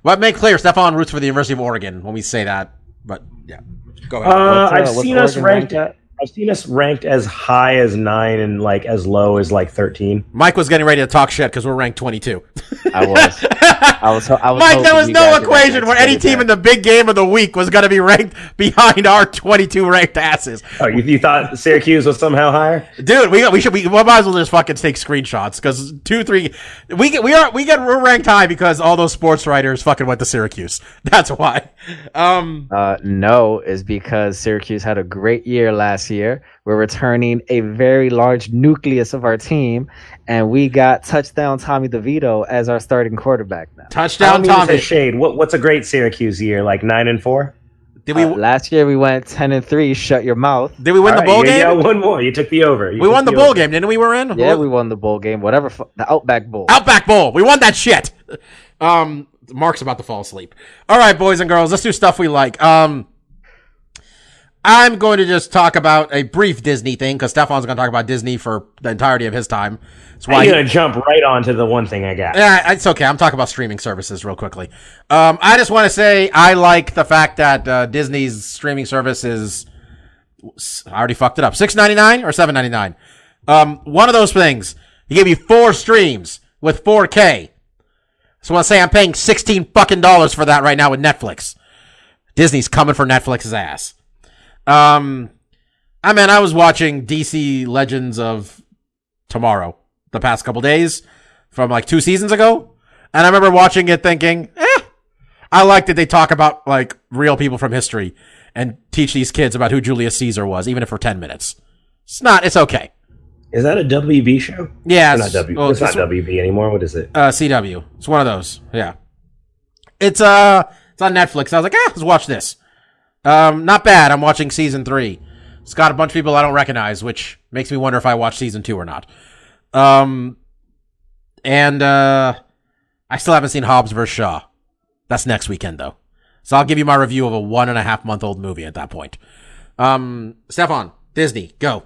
well, make clear, Stefan roots for the University of Oregon when we say that, but yeah. Go ahead. Uh, I've seen us ranked at I've seen us ranked as high as nine and like as low as like thirteen. Mike was getting ready to talk shit because we're ranked twenty-two. I was. I was, I was Mike, there was no equation where any team in the big game of the week was going to be ranked behind our twenty-two ranked asses. Oh, you, you thought Syracuse was somehow higher? Dude, we we should we, we might as well just fucking take screenshots because two, three, we get we are we get we're ranked high because all those sports writers fucking went to Syracuse. That's why. Um, uh, no, is because Syracuse had a great year last year. We're returning a very large nucleus of our team, and we got touchdown Tommy DeVito as our starting quarterback now. Touchdown Tommy. Shade. What, what's a great Syracuse year? Like nine and four? Did we uh, last year we went ten and three? Shut your mouth. Did we win All the right, bowl game? Yeah, one more. You took the over. You we won the, the bowl over. game, didn't we? We're in. Yeah, what? we won the bowl game. Whatever. Fu- the Outback Bowl. Outback Bowl. We won that shit. Um, Mark's about to fall asleep. All right, boys and girls, let's do stuff we like. Um. I'm going to just talk about a brief Disney thing because Stefan's going to talk about Disney for the entirety of his time. That's why I'm going to jump right on to the one thing I got. Yeah, it's okay. I'm talking about streaming services real quickly. Um, I just want to say I like the fact that uh, Disney's streaming service is – I already fucked it up. six ninety-nine or seven ninety-nine? Um, one of those things. He gave me four streams with four K. So I want to say I'm paying sixteen fucking dollars for that right now with Netflix. Disney's coming for Netflix's ass. Um, I mean, I was watching D C Legends of Tomorrow the past couple days from like two seasons ago. And I remember watching it thinking, eh, I like that they talk about like real people from history and teach these kids about who Julius Caesar was, even if for ten minutes. It's not, it's okay. Is that a W B show? Yeah. It's, it's not, w- well, it's it's not w- WB anymore. What is it? Uh, C W. It's one of those. Yeah. It's, uh, it's on Netflix. I was like, ah, let's watch this. Um, not bad. I'm watching season three. It's got a bunch of people I don't recognize, which makes me wonder if I watch season two or not. Um, and, uh, I still haven't seen Hobbs versus. Shaw. That's next weekend though. So I'll give you my review of a one and a half month old movie at that point. Um, Stefan, Disney, go.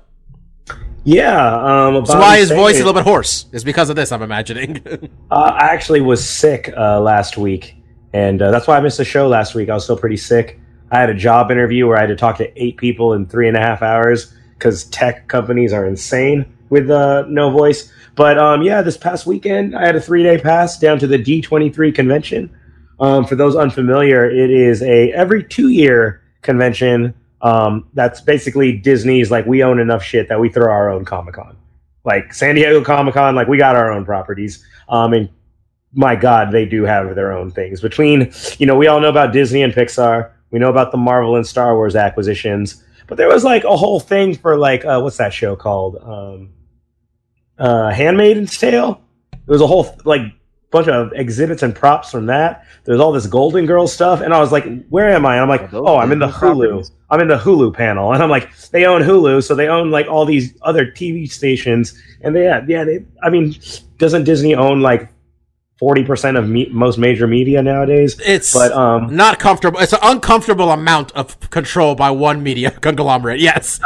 Yeah. Um, so why his voice is a little bit hoarse is because of this, I'm imagining. uh, I actually was sick, uh, last week and, uh, that's why I missed the show last week. I was still pretty sick. I had a job interview where I had to talk to eight people in three and a half hours because tech companies are insane with uh, no voice. But um, yeah, this past weekend, I had a three-day pass down to the D twenty-three convention. Um, for those unfamiliar, it is a every two-year convention um, that's basically Disney's, like, we own enough shit that we throw our own Comic-Con. Like, San Diego Comic-Con, like, we got our own properties. Um, and my God, they do have their own things. Between, you know, we all know about Disney and Pixar. We know about the Marvel and Star Wars acquisitions, but there was like a whole thing for like, uh, what's that show called? Um, uh, Handmaid's Tale. There was a whole like bunch of exhibits and props from that. There's all this Golden Girls stuff. And I was like, where am I? And I'm like, oh, I'm in the Hulu. I'm in the Hulu panel. And I'm like, they own Hulu. So they own like all these other T V stations. And they, yeah, yeah they, I mean, doesn't Disney own like forty percent of me- most major media nowadays? It's but, um, not comfortable. It's an uncomfortable amount of control by one media conglomerate. Yes.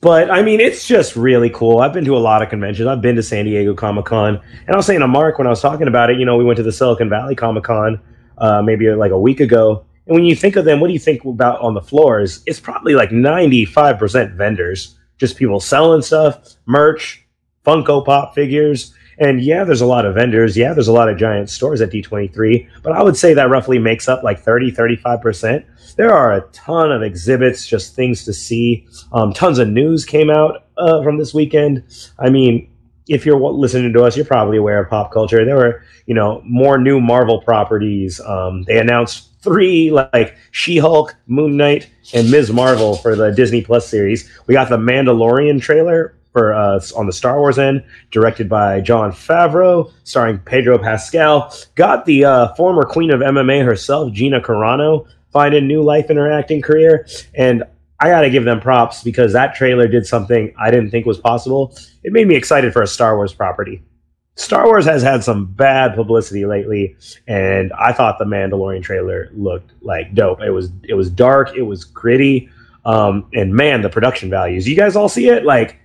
But, I mean, it's just really cool. I've been to a lot of conventions. I've been to San Diego Comic-Con. And I was saying to Mark when I was talking about it, you know, we went to the Silicon Valley Comic-Con uh, maybe like a week ago. And when you think of them, what do you think about on the floors? It's probably like ninety-five percent vendors, just people selling stuff, merch, Funko Pop figures. And yeah, there's a lot of vendors. Yeah, there's a lot of giant stores at D twenty-three. But I would say that roughly makes up like thirty, thirty-five percent. There are a ton of exhibits, just things to see. Um, tons of news came out uh, from this weekend. I mean, if you're listening to us, you're probably aware of pop culture. There were, you know, more new Marvel properties. Um, they announced three, like She-Hulk, Moon Knight, and Miz Marvel for the Disney Plus series. We got the Mandalorian trailer for uh, on the Star Wars end, directed by Jon Favreau, starring Pedro Pascal. Got the uh, former queen of M M A herself, Gina Carano, finding new life in her acting career. And I got to give them props because that trailer did something I didn't think was possible. It made me excited for a Star Wars property. Star Wars has had some bad publicity lately, and I thought the Mandalorian trailer looked like dope. It was it was dark, it was gritty, um, and man, the production values. You guys all see it? Like,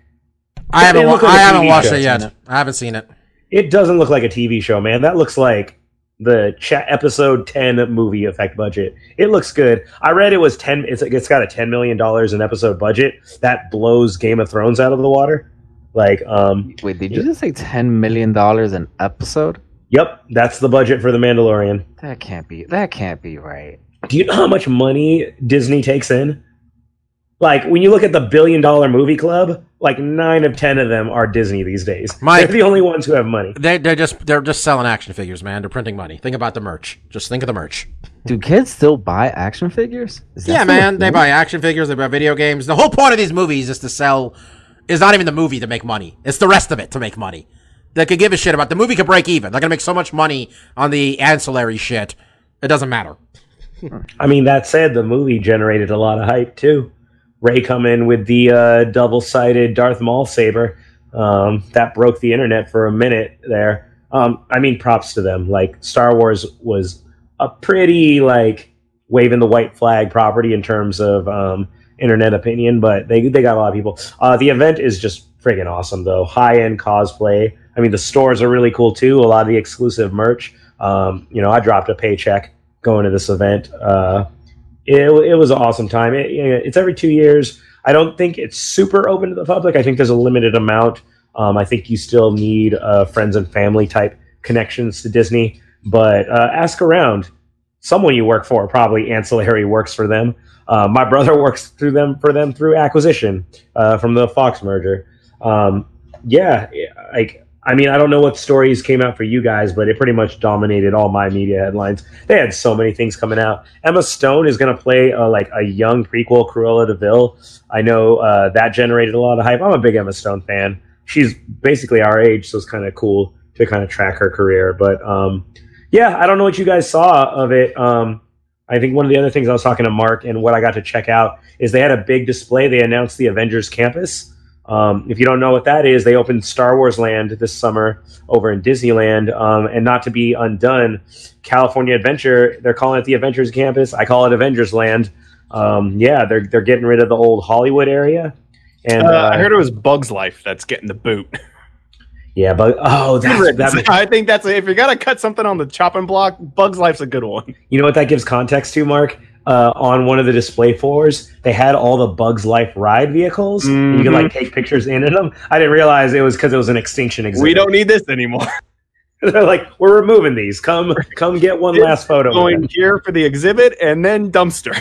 I haven't, wa- like I haven't watched show. it yet. I haven't seen it. It doesn't look like a T V show, man. That looks like the chat episode ten movie effect budget. It looks good. I read it was ten. It's it's got a ten million dollars an episode budget. That blows Game of Thrones out of the water. Like, um, wait, did you just say ten million dollars an episode? Yep, that's the budget for The Mandalorian. That can't be. That can't be right. Do you know how much money Disney takes in? Like, when you look at the billion-dollar movie club, like nine of ten of them are Disney these days. Mike, they're the only ones who have money. They, they're just they're just selling action figures, man. They're printing money. Think about the merch. Just think of the merch. Do kids still buy action figures? Yeah, man. They buy action figures. They buy video games. The whole point of these movies is to sell. It's not even the movie to make money. It's the rest of it to make money. They could give a shit about the movie. Could break even. They're gonna make so much money on the ancillary shit. It doesn't matter. I mean, that said, the movie generated a lot of hype too. Ray come in with the uh, double-sided Darth Maul saber. Um, that broke the internet for a minute there. Um, I mean, props to them. Like, Star Wars was a pretty, like, waving the white flag property in terms of um, internet opinion, but they they got a lot of people. Uh, the event is just friggin' awesome, though. High-end cosplay. I mean, the stores are really cool, too. A lot of the exclusive merch. Um, you know, I dropped a paycheck going to this event. Uh It, it was an awesome time. It, it's every two years. I don't think it's super open to the public. I think there's a limited amount. Um, I think you still need uh, friends and family type connections to Disney. But uh, ask around. Someone you work for probably ancillary works for them. Uh, my brother works through them for them through acquisition uh, from the Fox merger. Um, yeah, like. I mean, I don't know what stories came out for you guys, but it pretty much dominated all my media headlines. They had so many things coming out. Emma Stone is going to play a, like a young prequel Cruella de Vil. I know uh, that generated a lot of hype. I'm a big Emma Stone fan. She's basically our age, so it's kind of cool to kind of track her career. But um, yeah, I don't know what you guys saw of it. Um, I think one of the other things I was talking to Mark and what I got to check out is they had a big display. They announced the Avengers Campus. Um, if you don't know what that is, they opened Star Wars Land this summer over in Disneyland. Um, and not to be undone, California Adventure, they're calling it the Avengers Campus. I call it Avengers Land. Um, yeah, they're they're getting rid of the old Hollywood area. And uh, uh, I heard it was Bugs Life that's getting the boot. Yeah, but oh, that's, that makes, I think that's a, if you're gonna cut something on the chopping block, Bugs Life's a good one. You know what that gives context to, Mark? Uh, on one of the display floors, they had all the Bugs Life ride vehicles. Mm-hmm. You can like take pictures in them. I didn't realize it was because it was an extinction exhibit. We don't need this anymore. They're like, we're removing these. Come, come get one it's last photo. Going here for the exhibit and then dumpster.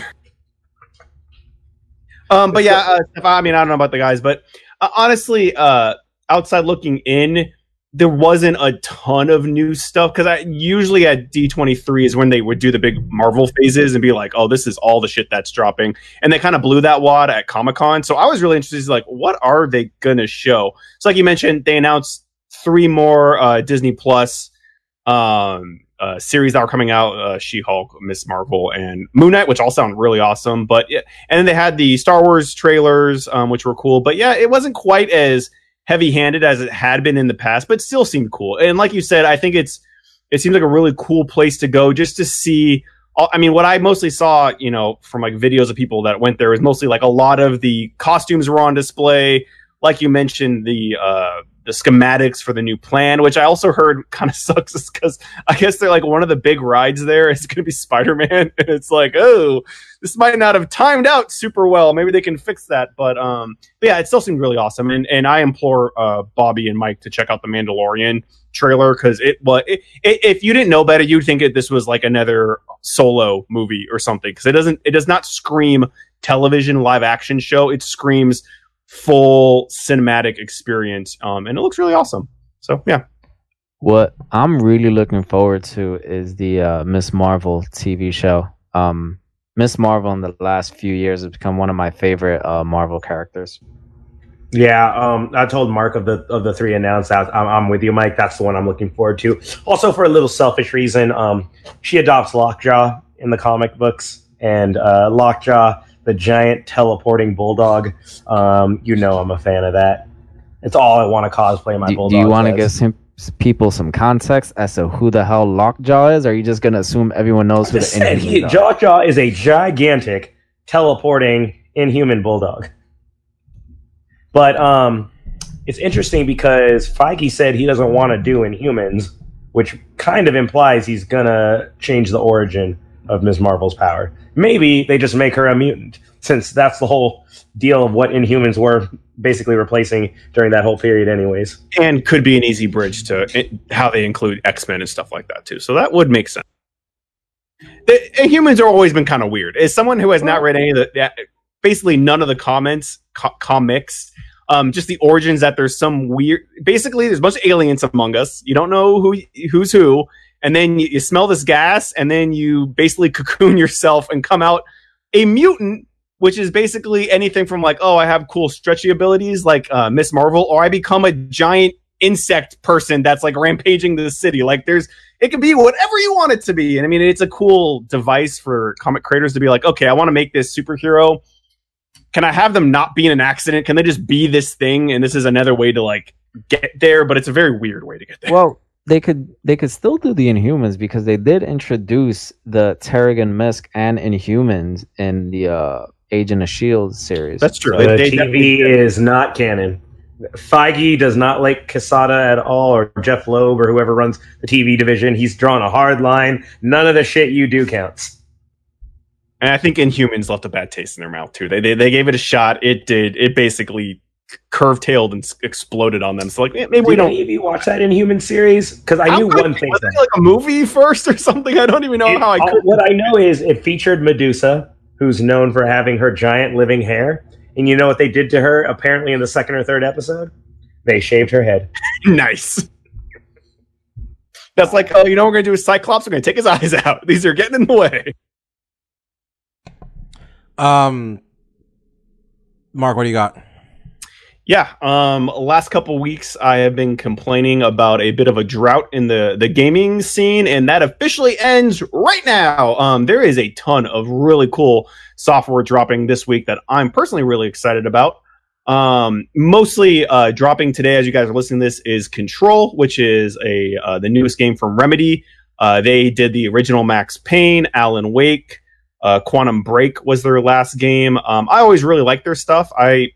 um, but yeah, uh, I mean, I don't know about the guys, but uh, honestly, uh, outside looking in, there wasn't a ton of new stuff because I usually at D twenty-three is when they would do the big Marvel phases and be like, oh, this is all the shit that's dropping. And they kind of blew that wad at Comic-Con. So I was really interested. Like, what are they going to show? So like you mentioned, they announced three more uh, Disney Plus um, uh, series that are coming out. Uh, She-Hulk, Miz Marvel, and Moon Knight, which all sound really awesome. But yeah, and then they had the Star Wars trailers, um, which were cool. But yeah, it wasn't quite as heavy-handed as it had been in the past, but still seemed cool. And like you said, I think it's it seems like a really cool place to go just to see. All, I mean, what I mostly saw, you know, from like videos of people that went there was mostly like a lot of the costumes were on display. Like you mentioned, the uh, the schematics for the new plan, which I also heard kind of sucks because I guess they're like one of the big rides there is going to be Spider-Man, and it's like, oh, this might not have timed out super well. Maybe they can fix that. But, um, but yeah, it still seemed really awesome. And and I implore uh, Bobby and Mike to check out the Mandalorian trailer because it, well, it, it if you didn't know better, you'd think it, this was like another Solo movie or something because it doesn't it does not scream television live action show. It screams full cinematic experience. Um, and it looks really awesome. So yeah. What I'm really looking forward to is the uh, Miz Marvel T V show. Um, Miz Marvel in the last few years has become one of my favorite uh, Marvel characters. Yeah, um, I told Mark of the of the three announced that I'm, I'm with you, Mike. That's the one I'm looking forward to. Also, for a little selfish reason, um, she adopts Lockjaw in the comic books, and uh, Lockjaw, the giant teleporting bulldog. Um, you know, I'm a fan of that. It's all I want to cosplay my do, bulldog. Do you want to give some people some context as to who the hell Lockjaw is? Or are you just going to assume everyone knows who the inhuman is? Lockjaw is a gigantic teleporting inhuman bulldog. But um, it's interesting because Feige said he doesn't want to do Inhumans, which kind of implies he's gonna change the origin of Miz Marvel's power. Maybe they just make her a mutant, since that's the whole deal of what Inhumans were basically replacing during that whole period anyways. And could be an easy bridge to it, how they include X-Men and stuff like that too. So that would make sense. The Inhumans have always been kind of weird. As someone who has not read any of the, basically none of the comments, co- comics, um, just the origins that there's some weird, basically there's a bunch of aliens among us. You don't know who who's who. And then you, you smell this gas, and then you basically cocoon yourself and come out a mutant, which is basically anything from like, oh, I have cool stretchy abilities like uh, Miz Marvel, or I become a giant insect person that's like rampaging the city. Like there's, it can be whatever you want it to be. And I mean, it's a cool device for comic creators to be like, okay, I want to make this superhero. Can I have them not be in an accident? Can they just be this thing? And this is another way to like get there, but it's a very weird way to get there. Well, They could they could still do the Inhumans, because they did introduce the Terrigen Misk and Inhumans in the uh, Agent of S H I E L D series. That's true. The they, T V they, is not canon. Feige does not like Quesada at all, or Jeff Loeb, or whoever runs the T V division. He's drawn a hard line. None of the shit you do counts. And I think Inhumans left a bad taste in their mouth too. They they, they gave it a shot. It did. It basically curve-tailed and exploded on them. So like, maybe Did we don't maybe watch that Inhuman series, because I knew one thing. Was it like a movie first or something? I don't even know it, how I. All, could. What I know is it featured Medusa, who's known for having her giant living hair. And you know what they did to her? Apparently, in the second or third episode, they shaved her head. Nice. That's like, oh, you know what we're gonna do with Cyclops? We're gonna take his eyes out. These are getting in the way. Um, Mark, what do you got? Yeah, um, last couple weeks I have been complaining about a bit of a drought in the, the gaming scene, and that officially ends right now. Um, there is a ton of really cool software dropping this week that I'm personally really excited about. Um, mostly uh, dropping today, as you guys are listening to this, is Control, which is a uh, the newest game from Remedy. Uh, they did the original Max Payne, Alan Wake, uh, Quantum Break was their last game. Um, I always really like their stuff. I...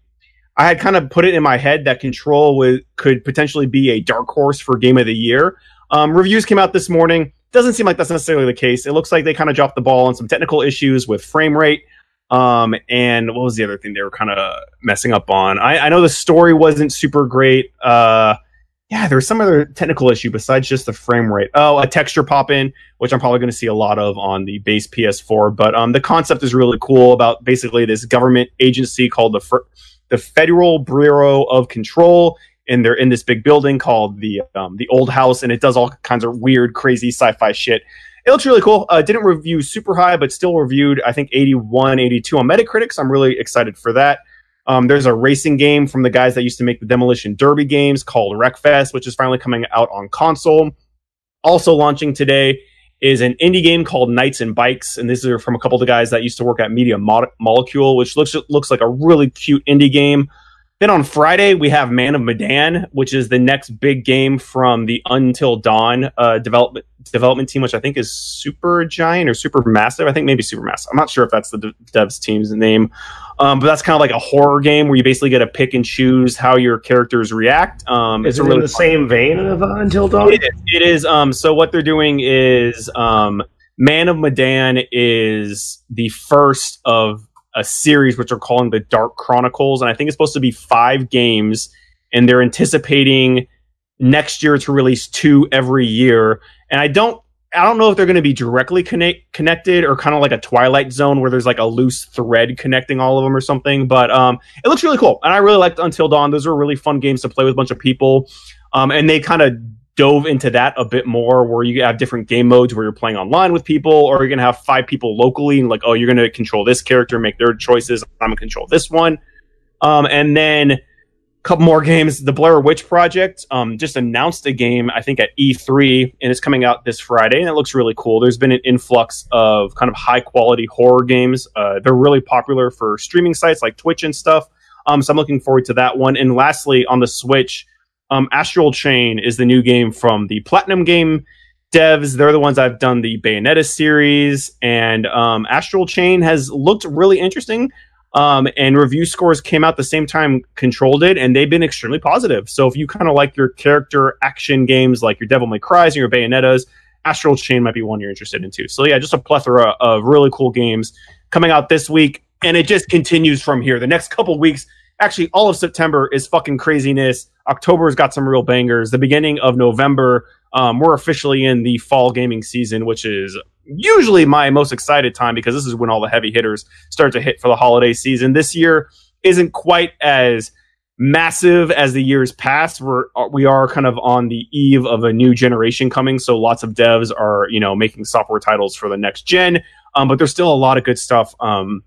I had kind of put it in my head that Control was, could potentially be a dark horse for Game of the Year. Um, reviews came out this morning. Doesn't seem like that's necessarily the case. It looks like they kind of dropped the ball on some technical issues with frame rate. Um, and what was the other thing they were kind of messing up on? I, I know the story wasn't super great. Uh, yeah, there was some other technical issue besides just the frame rate. Oh, a texture pop-in, which I'm probably going to see a lot of on the base P S four. But um, the concept is really cool about basically this government agency called the... Fr- the Federal Bureau of Control, and they're in this big building called the um, the Old House, and it does all kinds of weird, crazy sci-fi shit. It looks really cool. Uh, didn't review super high, but still reviewed, I think, eighty-one, eighty-two on Metacritic, so I'm really excited for that. Um, there's a racing game from the guys that used to make the Demolition Derby games called Wreckfest, which is finally coming out on console. Also launching today is an indie game called Knights and Bikes, and this is from a couple of the guys that used to work at Media Mo- Molecule, which looks looks like a really cute indie game. Then on Friday, we have Man of Medan, which is the next big game from the Until Dawn uh, development development team, which I think is Supergiant or Supermassive. I think maybe Supermassive. I'm not sure if that's the devs team's name. Um, but that's kind of like a horror game where you basically get to pick and choose how your characters react. Um, is it's it really in the same vein of uh, Until Dawn? It is. It is um, so what they're doing is um, Man of Medan is the first of a series which are calling the Dark Chronicles, and I think it's supposed to be five games, and they're anticipating next year to release two every year. And I don't I don't know if they're going to be directly connect, connected or kind of like a Twilight Zone where there's like a loose thread connecting all of them or something, but um, it looks really cool, and I really liked Until Dawn. Those were really fun games to play with a bunch of people, um, and they kind of dove into that a bit more, where you have different game modes where you're playing online with people, or you're going to have five people locally and like, oh, you're going to control this character, make their choices. I'm going to control this one. Um, and then a couple more games. The Blair Witch Project um, just announced a game, I think, at E three, and it's coming out this Friday, and it looks really cool. There's been an influx of kind of high-quality horror games. Uh, they're really popular for streaming sites like Twitch and stuff, um, so I'm looking forward to that one. And lastly, on the Switch, Um, Astral Chain is the new game from the Platinum Game devs. They're the ones I've done the Bayonetta series, and um, Astral Chain has looked really interesting. Um, and review scores came out the same time Control did, and they've been extremely positive. So if you kind of like your character action games, like your Devil May Cry's and your Bayonettas, Astral Chain might be one you're interested in too. So yeah, just a plethora of really cool games coming out this week, and it just continues from here. The next couple weeks, actually all of September is fucking craziness. October's got some real bangers. The beginning of November, um, we're officially in the fall gaming season, which is usually my most excited time because this is when all the heavy hitters start to hit for the holiday season. This year isn't quite as massive as the years past. We're, we are kind of on the eve of a new generation coming, so lots of devs are, you know, making software titles for the next gen, um, but there's still a lot of good stuff um,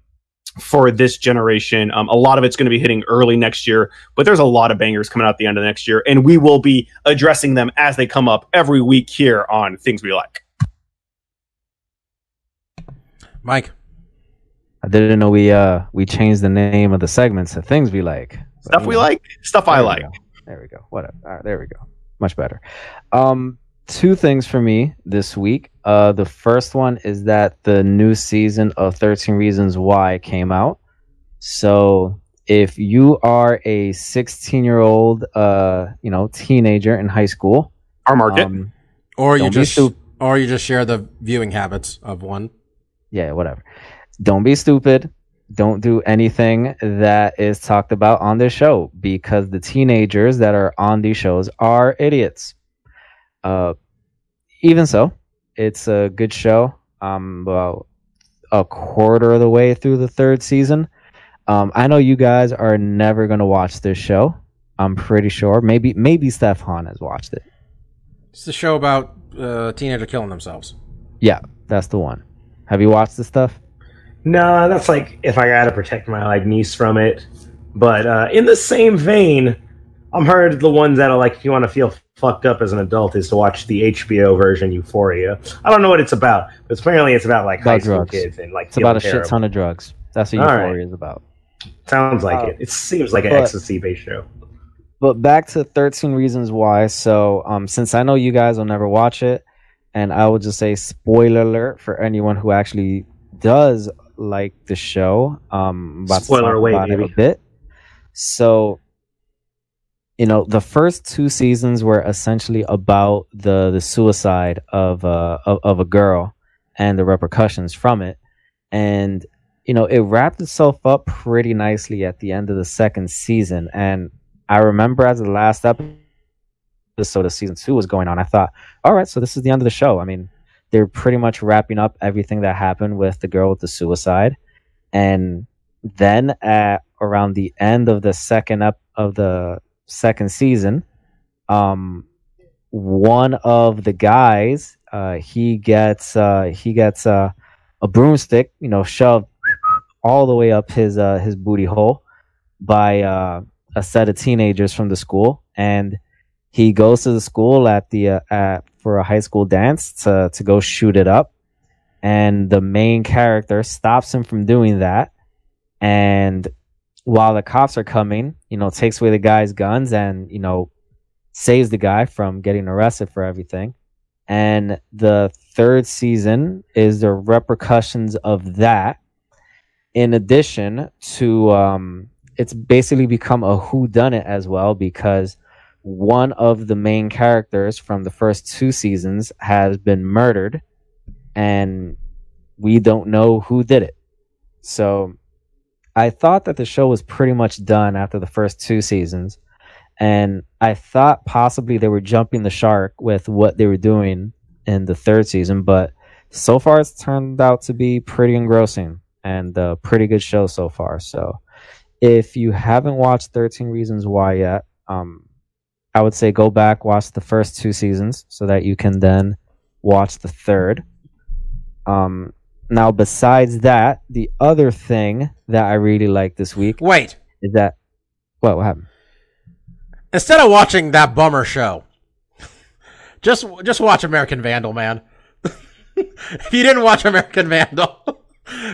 for this generation. Um, a lot of it's going to be hitting early next year, but there's a lot of bangers coming out at the end of next year, and we will be addressing them as they come up every week here on Things We Like. Mike, I didn't know we uh we changed the name of the segment to Things We Like. Stuff we like, stuff I like. There we go. Whatever. All right, there we go. Much better. Um, two things for me this week. Uh, the first one is that the new season of thirteen Reasons Why came out. So if you are a sixteen-year-old, uh, you know, teenager in high school, our market, um, or you just stu- or you just share the viewing habits of one. Yeah, whatever. Don't be stupid. Don't do anything that is talked about on this show, because the teenagers that are on these shows are idiots. Uh, even so, it's a good show. I'm about a quarter of the way through the third season. Um, I know you guys are never going to watch this show. I'm pretty sure. Maybe maybe Stefan has watched it. It's the show about uh, teenager killing themselves. Yeah, that's the one. Have you watched this stuff? No, that's like if I gotta protect my like niece from it. But uh, in the same vein, I'm heard the ones that are like, if you want to feel fucked up as an adult, is to watch the H B O version Euphoria. I don't know what it's about, but apparently it's about like about high school drugs. Kids and like it's about a terrible. Shit ton of drugs. That's what Euphoria right. is about. Sounds like uh, it. It seems like an ecstasy-based show. But back to thirteen Reasons Why. So um, since I know you guys will never watch it, and I will just say spoiler alert for anyone who actually does like the show. Um, about spoiler away, baby. A bit. So, you know, the first two seasons were essentially about the the suicide of uh of, of a girl and the repercussions from it, and you know it wrapped itself up pretty nicely at the end of the second season. And I remember as the last episode. So the season two was going on, I thought, all right, so this is the end of the show. I mean, they're pretty much wrapping up everything that happened with the girl with the suicide. And then at around the end of the second up of the second season, um, one of the guys, uh, he gets uh, he gets uh, a broomstick, you know, shoved all the way up his uh, his booty hole by uh, a set of teenagers from the school. And he goes to the school at the uh, at, for a high school dance to to go shoot it up, and the main character stops him from doing that. And while the cops are coming, you know, takes away the guy's guns and you know saves the guy from getting arrested for everything. And the third season is the repercussions of that. In addition to, um, it's basically become a whodunit as well, because one of the main characters from the first two seasons has been murdered, and we don't know who did it. So I thought that the show was pretty much done after the first two seasons, and I thought possibly they were jumping the shark with what they were doing in the third season, but so far it's turned out to be pretty engrossing and a pretty good show so far. So if you haven't watched thirteen Reasons Why yet, um, I would say go back, watch the first two seasons so that you can then watch the third. Um, now, besides that, the other thing that I really like this week... Wait. Is that... What, what happened? Instead of watching that bummer show, just just watch American Vandal, man. If you didn't watch American Vandal...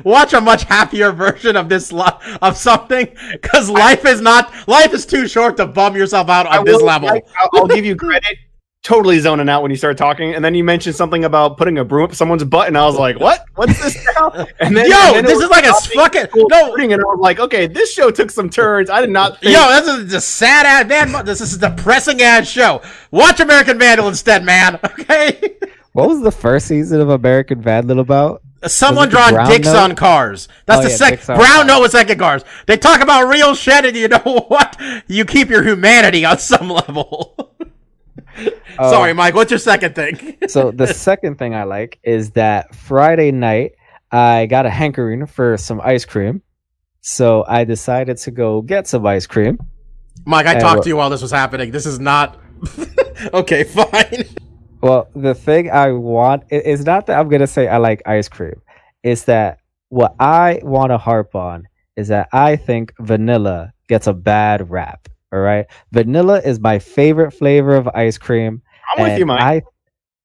Watch a much happier version of this lo- of something, because life is not life is too short to bum yourself out on will, this level. I, I'll, I'll give you credit. totally zoning out when you started talking, and then you mentioned something about putting a broom up someone's butt, and I was like, "What? What's this now?" And then, yo, and then this is like a fucking no. And I was like, "Okay, this show took some turns. I did not." Think- yo, that's a, a sad ass man. This is a depressing ass show. Watch American Vandal instead, man. Okay. What was the first season of American Vandal about? Someone drawing dicks note? on cars. That's oh, the yeah, second. Brown note was second cars. They talk about real shit, and you know what? You keep your humanity on some level. Uh, Sorry, Mike. What's your second thing? So the second thing I like is that Friday night I got a hankering for some ice cream, so I decided to go get some ice cream. Mike, I talked well, to you while this was happening. This is not okay. Fine. Well, the thing I want is not that I'm gonna say I like ice cream. It's that what I want to harp on is that I think vanilla gets a bad rap. All right, vanilla is my favorite flavor of ice cream. I'm with you, Mike.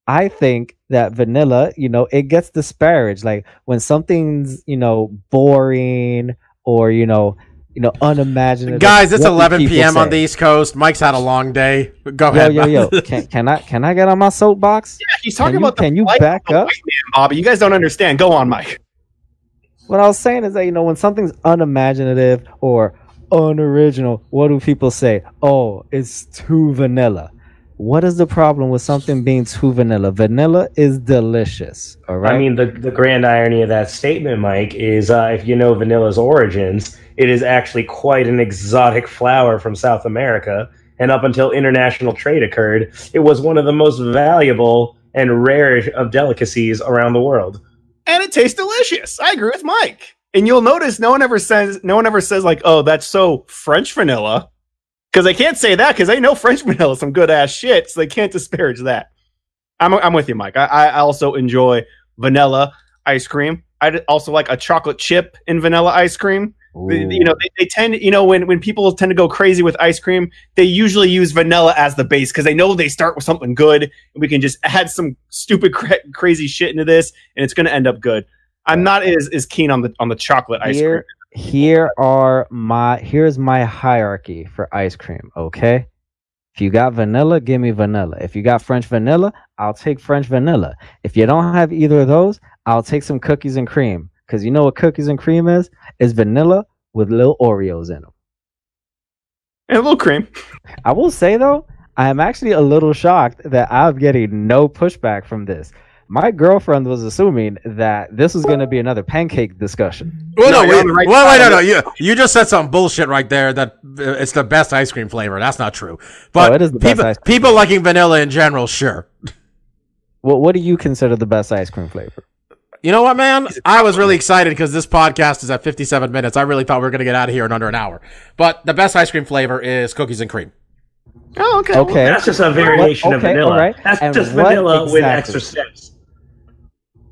I, I think that vanilla, you know, it gets disparaged. Like when something's, you know, boring or you know, you know, unimaginative. Guys, it's eleven p.m. on the East Coast. Mike's had a long day. Go yo, ahead, yo, yo. Can, can I can I get on my soapbox? Yeah, he's talking can about. You, the can you back up, white man, Bobby? You guys don't understand. Go on, Mike. What I was saying is that you know when something's unimaginative or unoriginal, what do people say? Oh, it's too vanilla. What is the problem with something being too vanilla? Vanilla is delicious. All right, I mean the the grand irony of that statement, Mike, is uh if you know vanilla's origins, it is actually quite an exotic flower from South America, and up until international trade occurred, it was one of the most valuable and rare of delicacies around the world, and it tastes delicious. I agree with Mike. And you'll notice no one ever says no one ever says like, oh, that's so French vanilla, because they can't say that because they know French vanilla is some good ass shit, so they can't disparage that. I'm I'm with you, Mike. I, I also enjoy vanilla ice cream. I also like a chocolate chip in vanilla ice cream. Ooh. You know, they, they tend you know when when people tend to go crazy with ice cream, they usually use vanilla as the base because they know they start with something good, and we can just add some stupid cra- crazy shit into this, and it's going to end up good. I'm not as, as keen on the on the chocolate ice here, cream. Here are my here's my hierarchy for ice cream, okay? If you got vanilla, give me vanilla. If you got French vanilla, I'll take French vanilla. If you don't have either of those, I'll take some cookies and cream. Because you know what cookies and cream is? It's vanilla with little Oreos in them. And a little cream. I will say, though, I am actually a little shocked that I'm getting no pushback from this. My girlfriend was assuming that this was going to be another pancake discussion. Well, no, no, wait, right well, wait, no, no. You, you just said some bullshit right there that it's the best ice cream flavor. That's not true. But no, it is the people, best ice cream. People liking vanilla in general, sure. Well, what do you consider the best ice cream flavor? You know what, man? I was really excited because this podcast is at fifty-seven minutes. I really thought we were going to get out of here in under an hour. But the best ice cream flavor is cookies and cream. Oh, okay. okay. Well, that's just a variation what, okay, of vanilla. Right. That's and just vanilla exactly? with extra steps.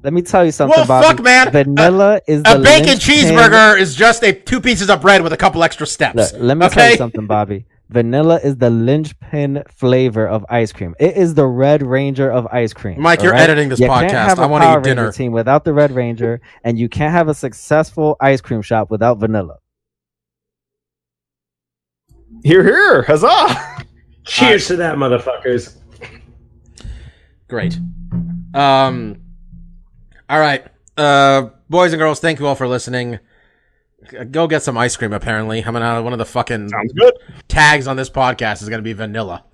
Let me tell you something about Well, Bobby. fuck, man. Vanilla uh, is the A bacon cheeseburger pin. is just a two pieces of bread with a couple extra steps. Look, let me okay? tell you something, Bobby. Vanilla is the linchpin flavor of ice cream. It is the Red Ranger of ice cream. Mike, you're right? editing this you podcast. Can't have a I want to eat dinner. Ranger team without the Red Ranger, and you can't have a successful ice cream shop without vanilla. Here, here. Huzzah. Cheers right. to that, motherfuckers. Great. Um... All right, uh, boys and girls, thank you all for listening. Go get some ice cream, apparently. I mean, uh, one of the fucking tags on this podcast is going to be vanilla.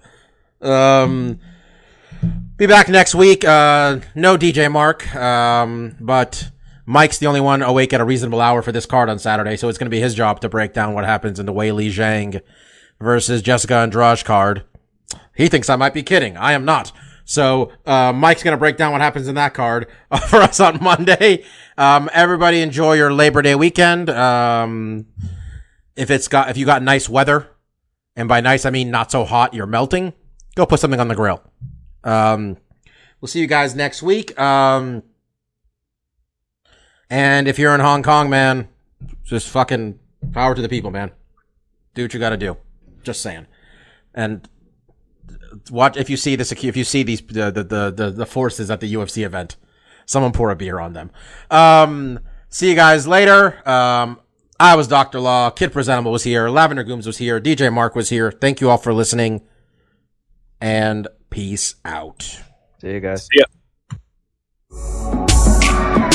Um, be back next week. Uh, no D J Mark, um, but Mike's the only one awake at a reasonable hour for this card on Saturday, so it's going to be his job to break down what happens in the Weili Zhang versus Jessica Andrade card. He thinks I might be kidding. I am not. So, uh, Mike's going to break down what happens in that card for us on Monday. Um, everybody enjoy your Labor Day weekend. Um, if it's got, if you got nice weather, and by nice, I mean not so hot, you're melting, go put something on the grill. Um, we'll see you guys next week. Um, and if you're in Hong Kong, man, just fucking power to the people, man. Do what you got to do. Just saying. And, watch if you see this if you see these the the the, the forces at the U F C event, someone pour a beer on them. Um see you guys later. um I was Doctor Law. Kid Presentable was here. Lavender Gooms was here. D J Mark was here. Thank you all for listening, and Peace out. See you guys. Yeah.